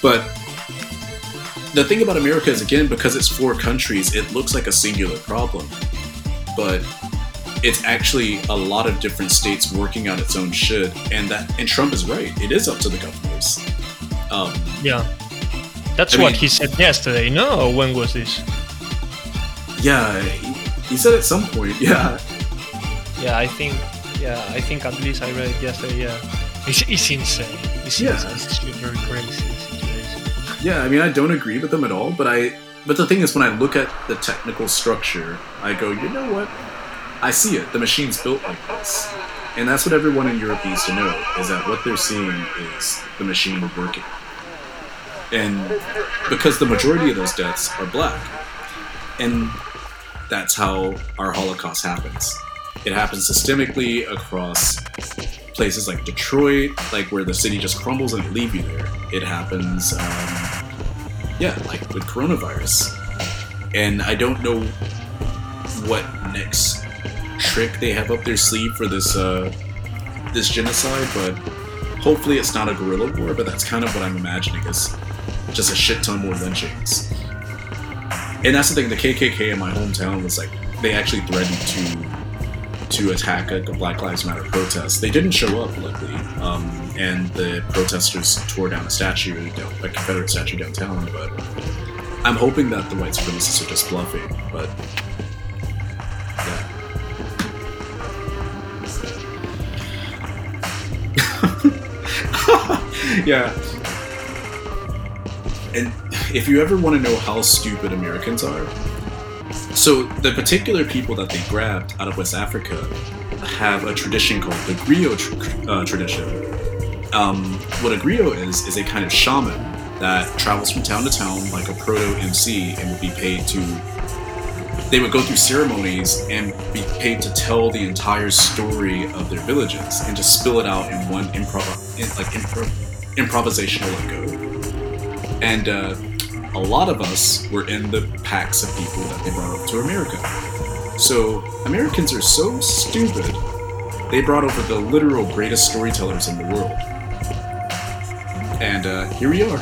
but... The thing about America is, again, because it's 4 countries, it looks like a singular problem. But It's actually a lot of different states working on its own shit, and Trump is right. It is up to the governors. He said yesterday. No, when was this? Yeah, he said at some point. Yeah. I think at least I read it yesterday. Yeah, it's insane. It's super crazy situation. Yeah, I mean, I don't agree with them at all, but the thing is, when I look at the technical structure, I go, you know what? I see it. The machine's built like this. And that's what everyone in Europe needs to know, is that what they're seeing is the machine working. And because the majority of those deaths are black. And that's how our Holocaust happens. It happens systemically across places like Detroit, like where the city just crumbles and leave you there. It happens, like with coronavirus. And I don't know what next trick they have up their sleeve for this genocide, but hopefully it's not a guerrilla war, but that's kind of what I'm imagining, is just a shit ton more lynchings. And that's the thing, the KKK in my hometown was like, they actually threatened to attack a Black Lives Matter protest. They didn't show up, luckily, and the protesters tore down a Confederate statue downtown, but I'm hoping that the white supremacists are just bluffing, but... Yeah. And if you ever want to know how stupid Americans are, so the particular people that they grabbed out of West Africa have a tradition called the griot tradition. What a griot is a kind of shaman that travels from town to town like a proto-MC and would be paid they would go through ceremonies and be paid to tell the entire story of their villages and just spill it out in one improvisational lingo. And a lot of us were in the packs of people that they brought up to America. So Americans are so stupid, they brought over the literal greatest storytellers in the world. And here we are.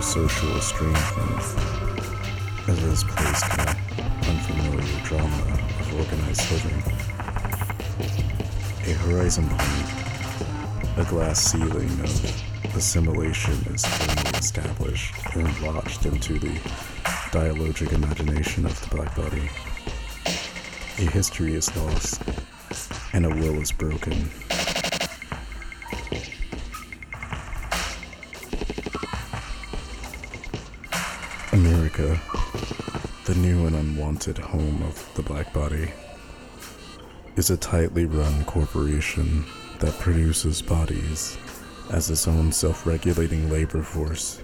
Social estrangement, as this place can unfamiliar drama of organized living. A horizon point, a glass ceiling of assimilation is firmly established and lodged into the dialogic imagination of the black body. A history is lost, and a will is broken. America, the new and unwanted home of the black body, is a tightly run corporation that produces bodies as its own self-regulating labor force,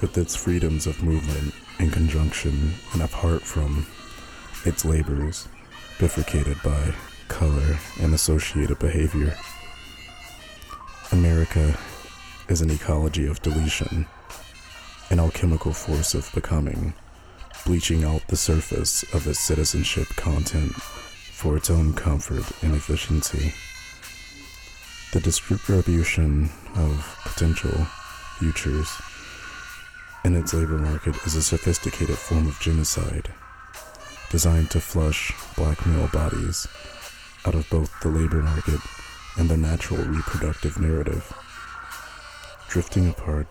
with its freedoms of movement in conjunction and apart from its labors, bifurcated by color and associated behavior. America is an ecology of deletion. An alchemical force of becoming, bleaching out the surface of its citizenship content for its own comfort and efficiency. The distribution of potential futures in its labor market is a sophisticated form of genocide, designed to flush black male bodies out of both the labor market and the natural reproductive narrative. Drifting apart,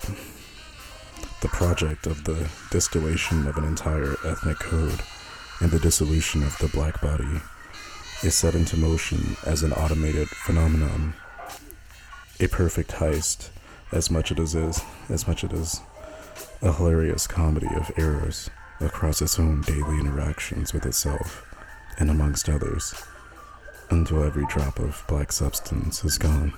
the project of the distillation of an entire ethnic code and the dissolution of the black body is set into motion as an automated phenomenon, a perfect heist as much as it is a hilarious comedy of errors across its own daily interactions with itself and amongst others, until every drop of black substance is gone.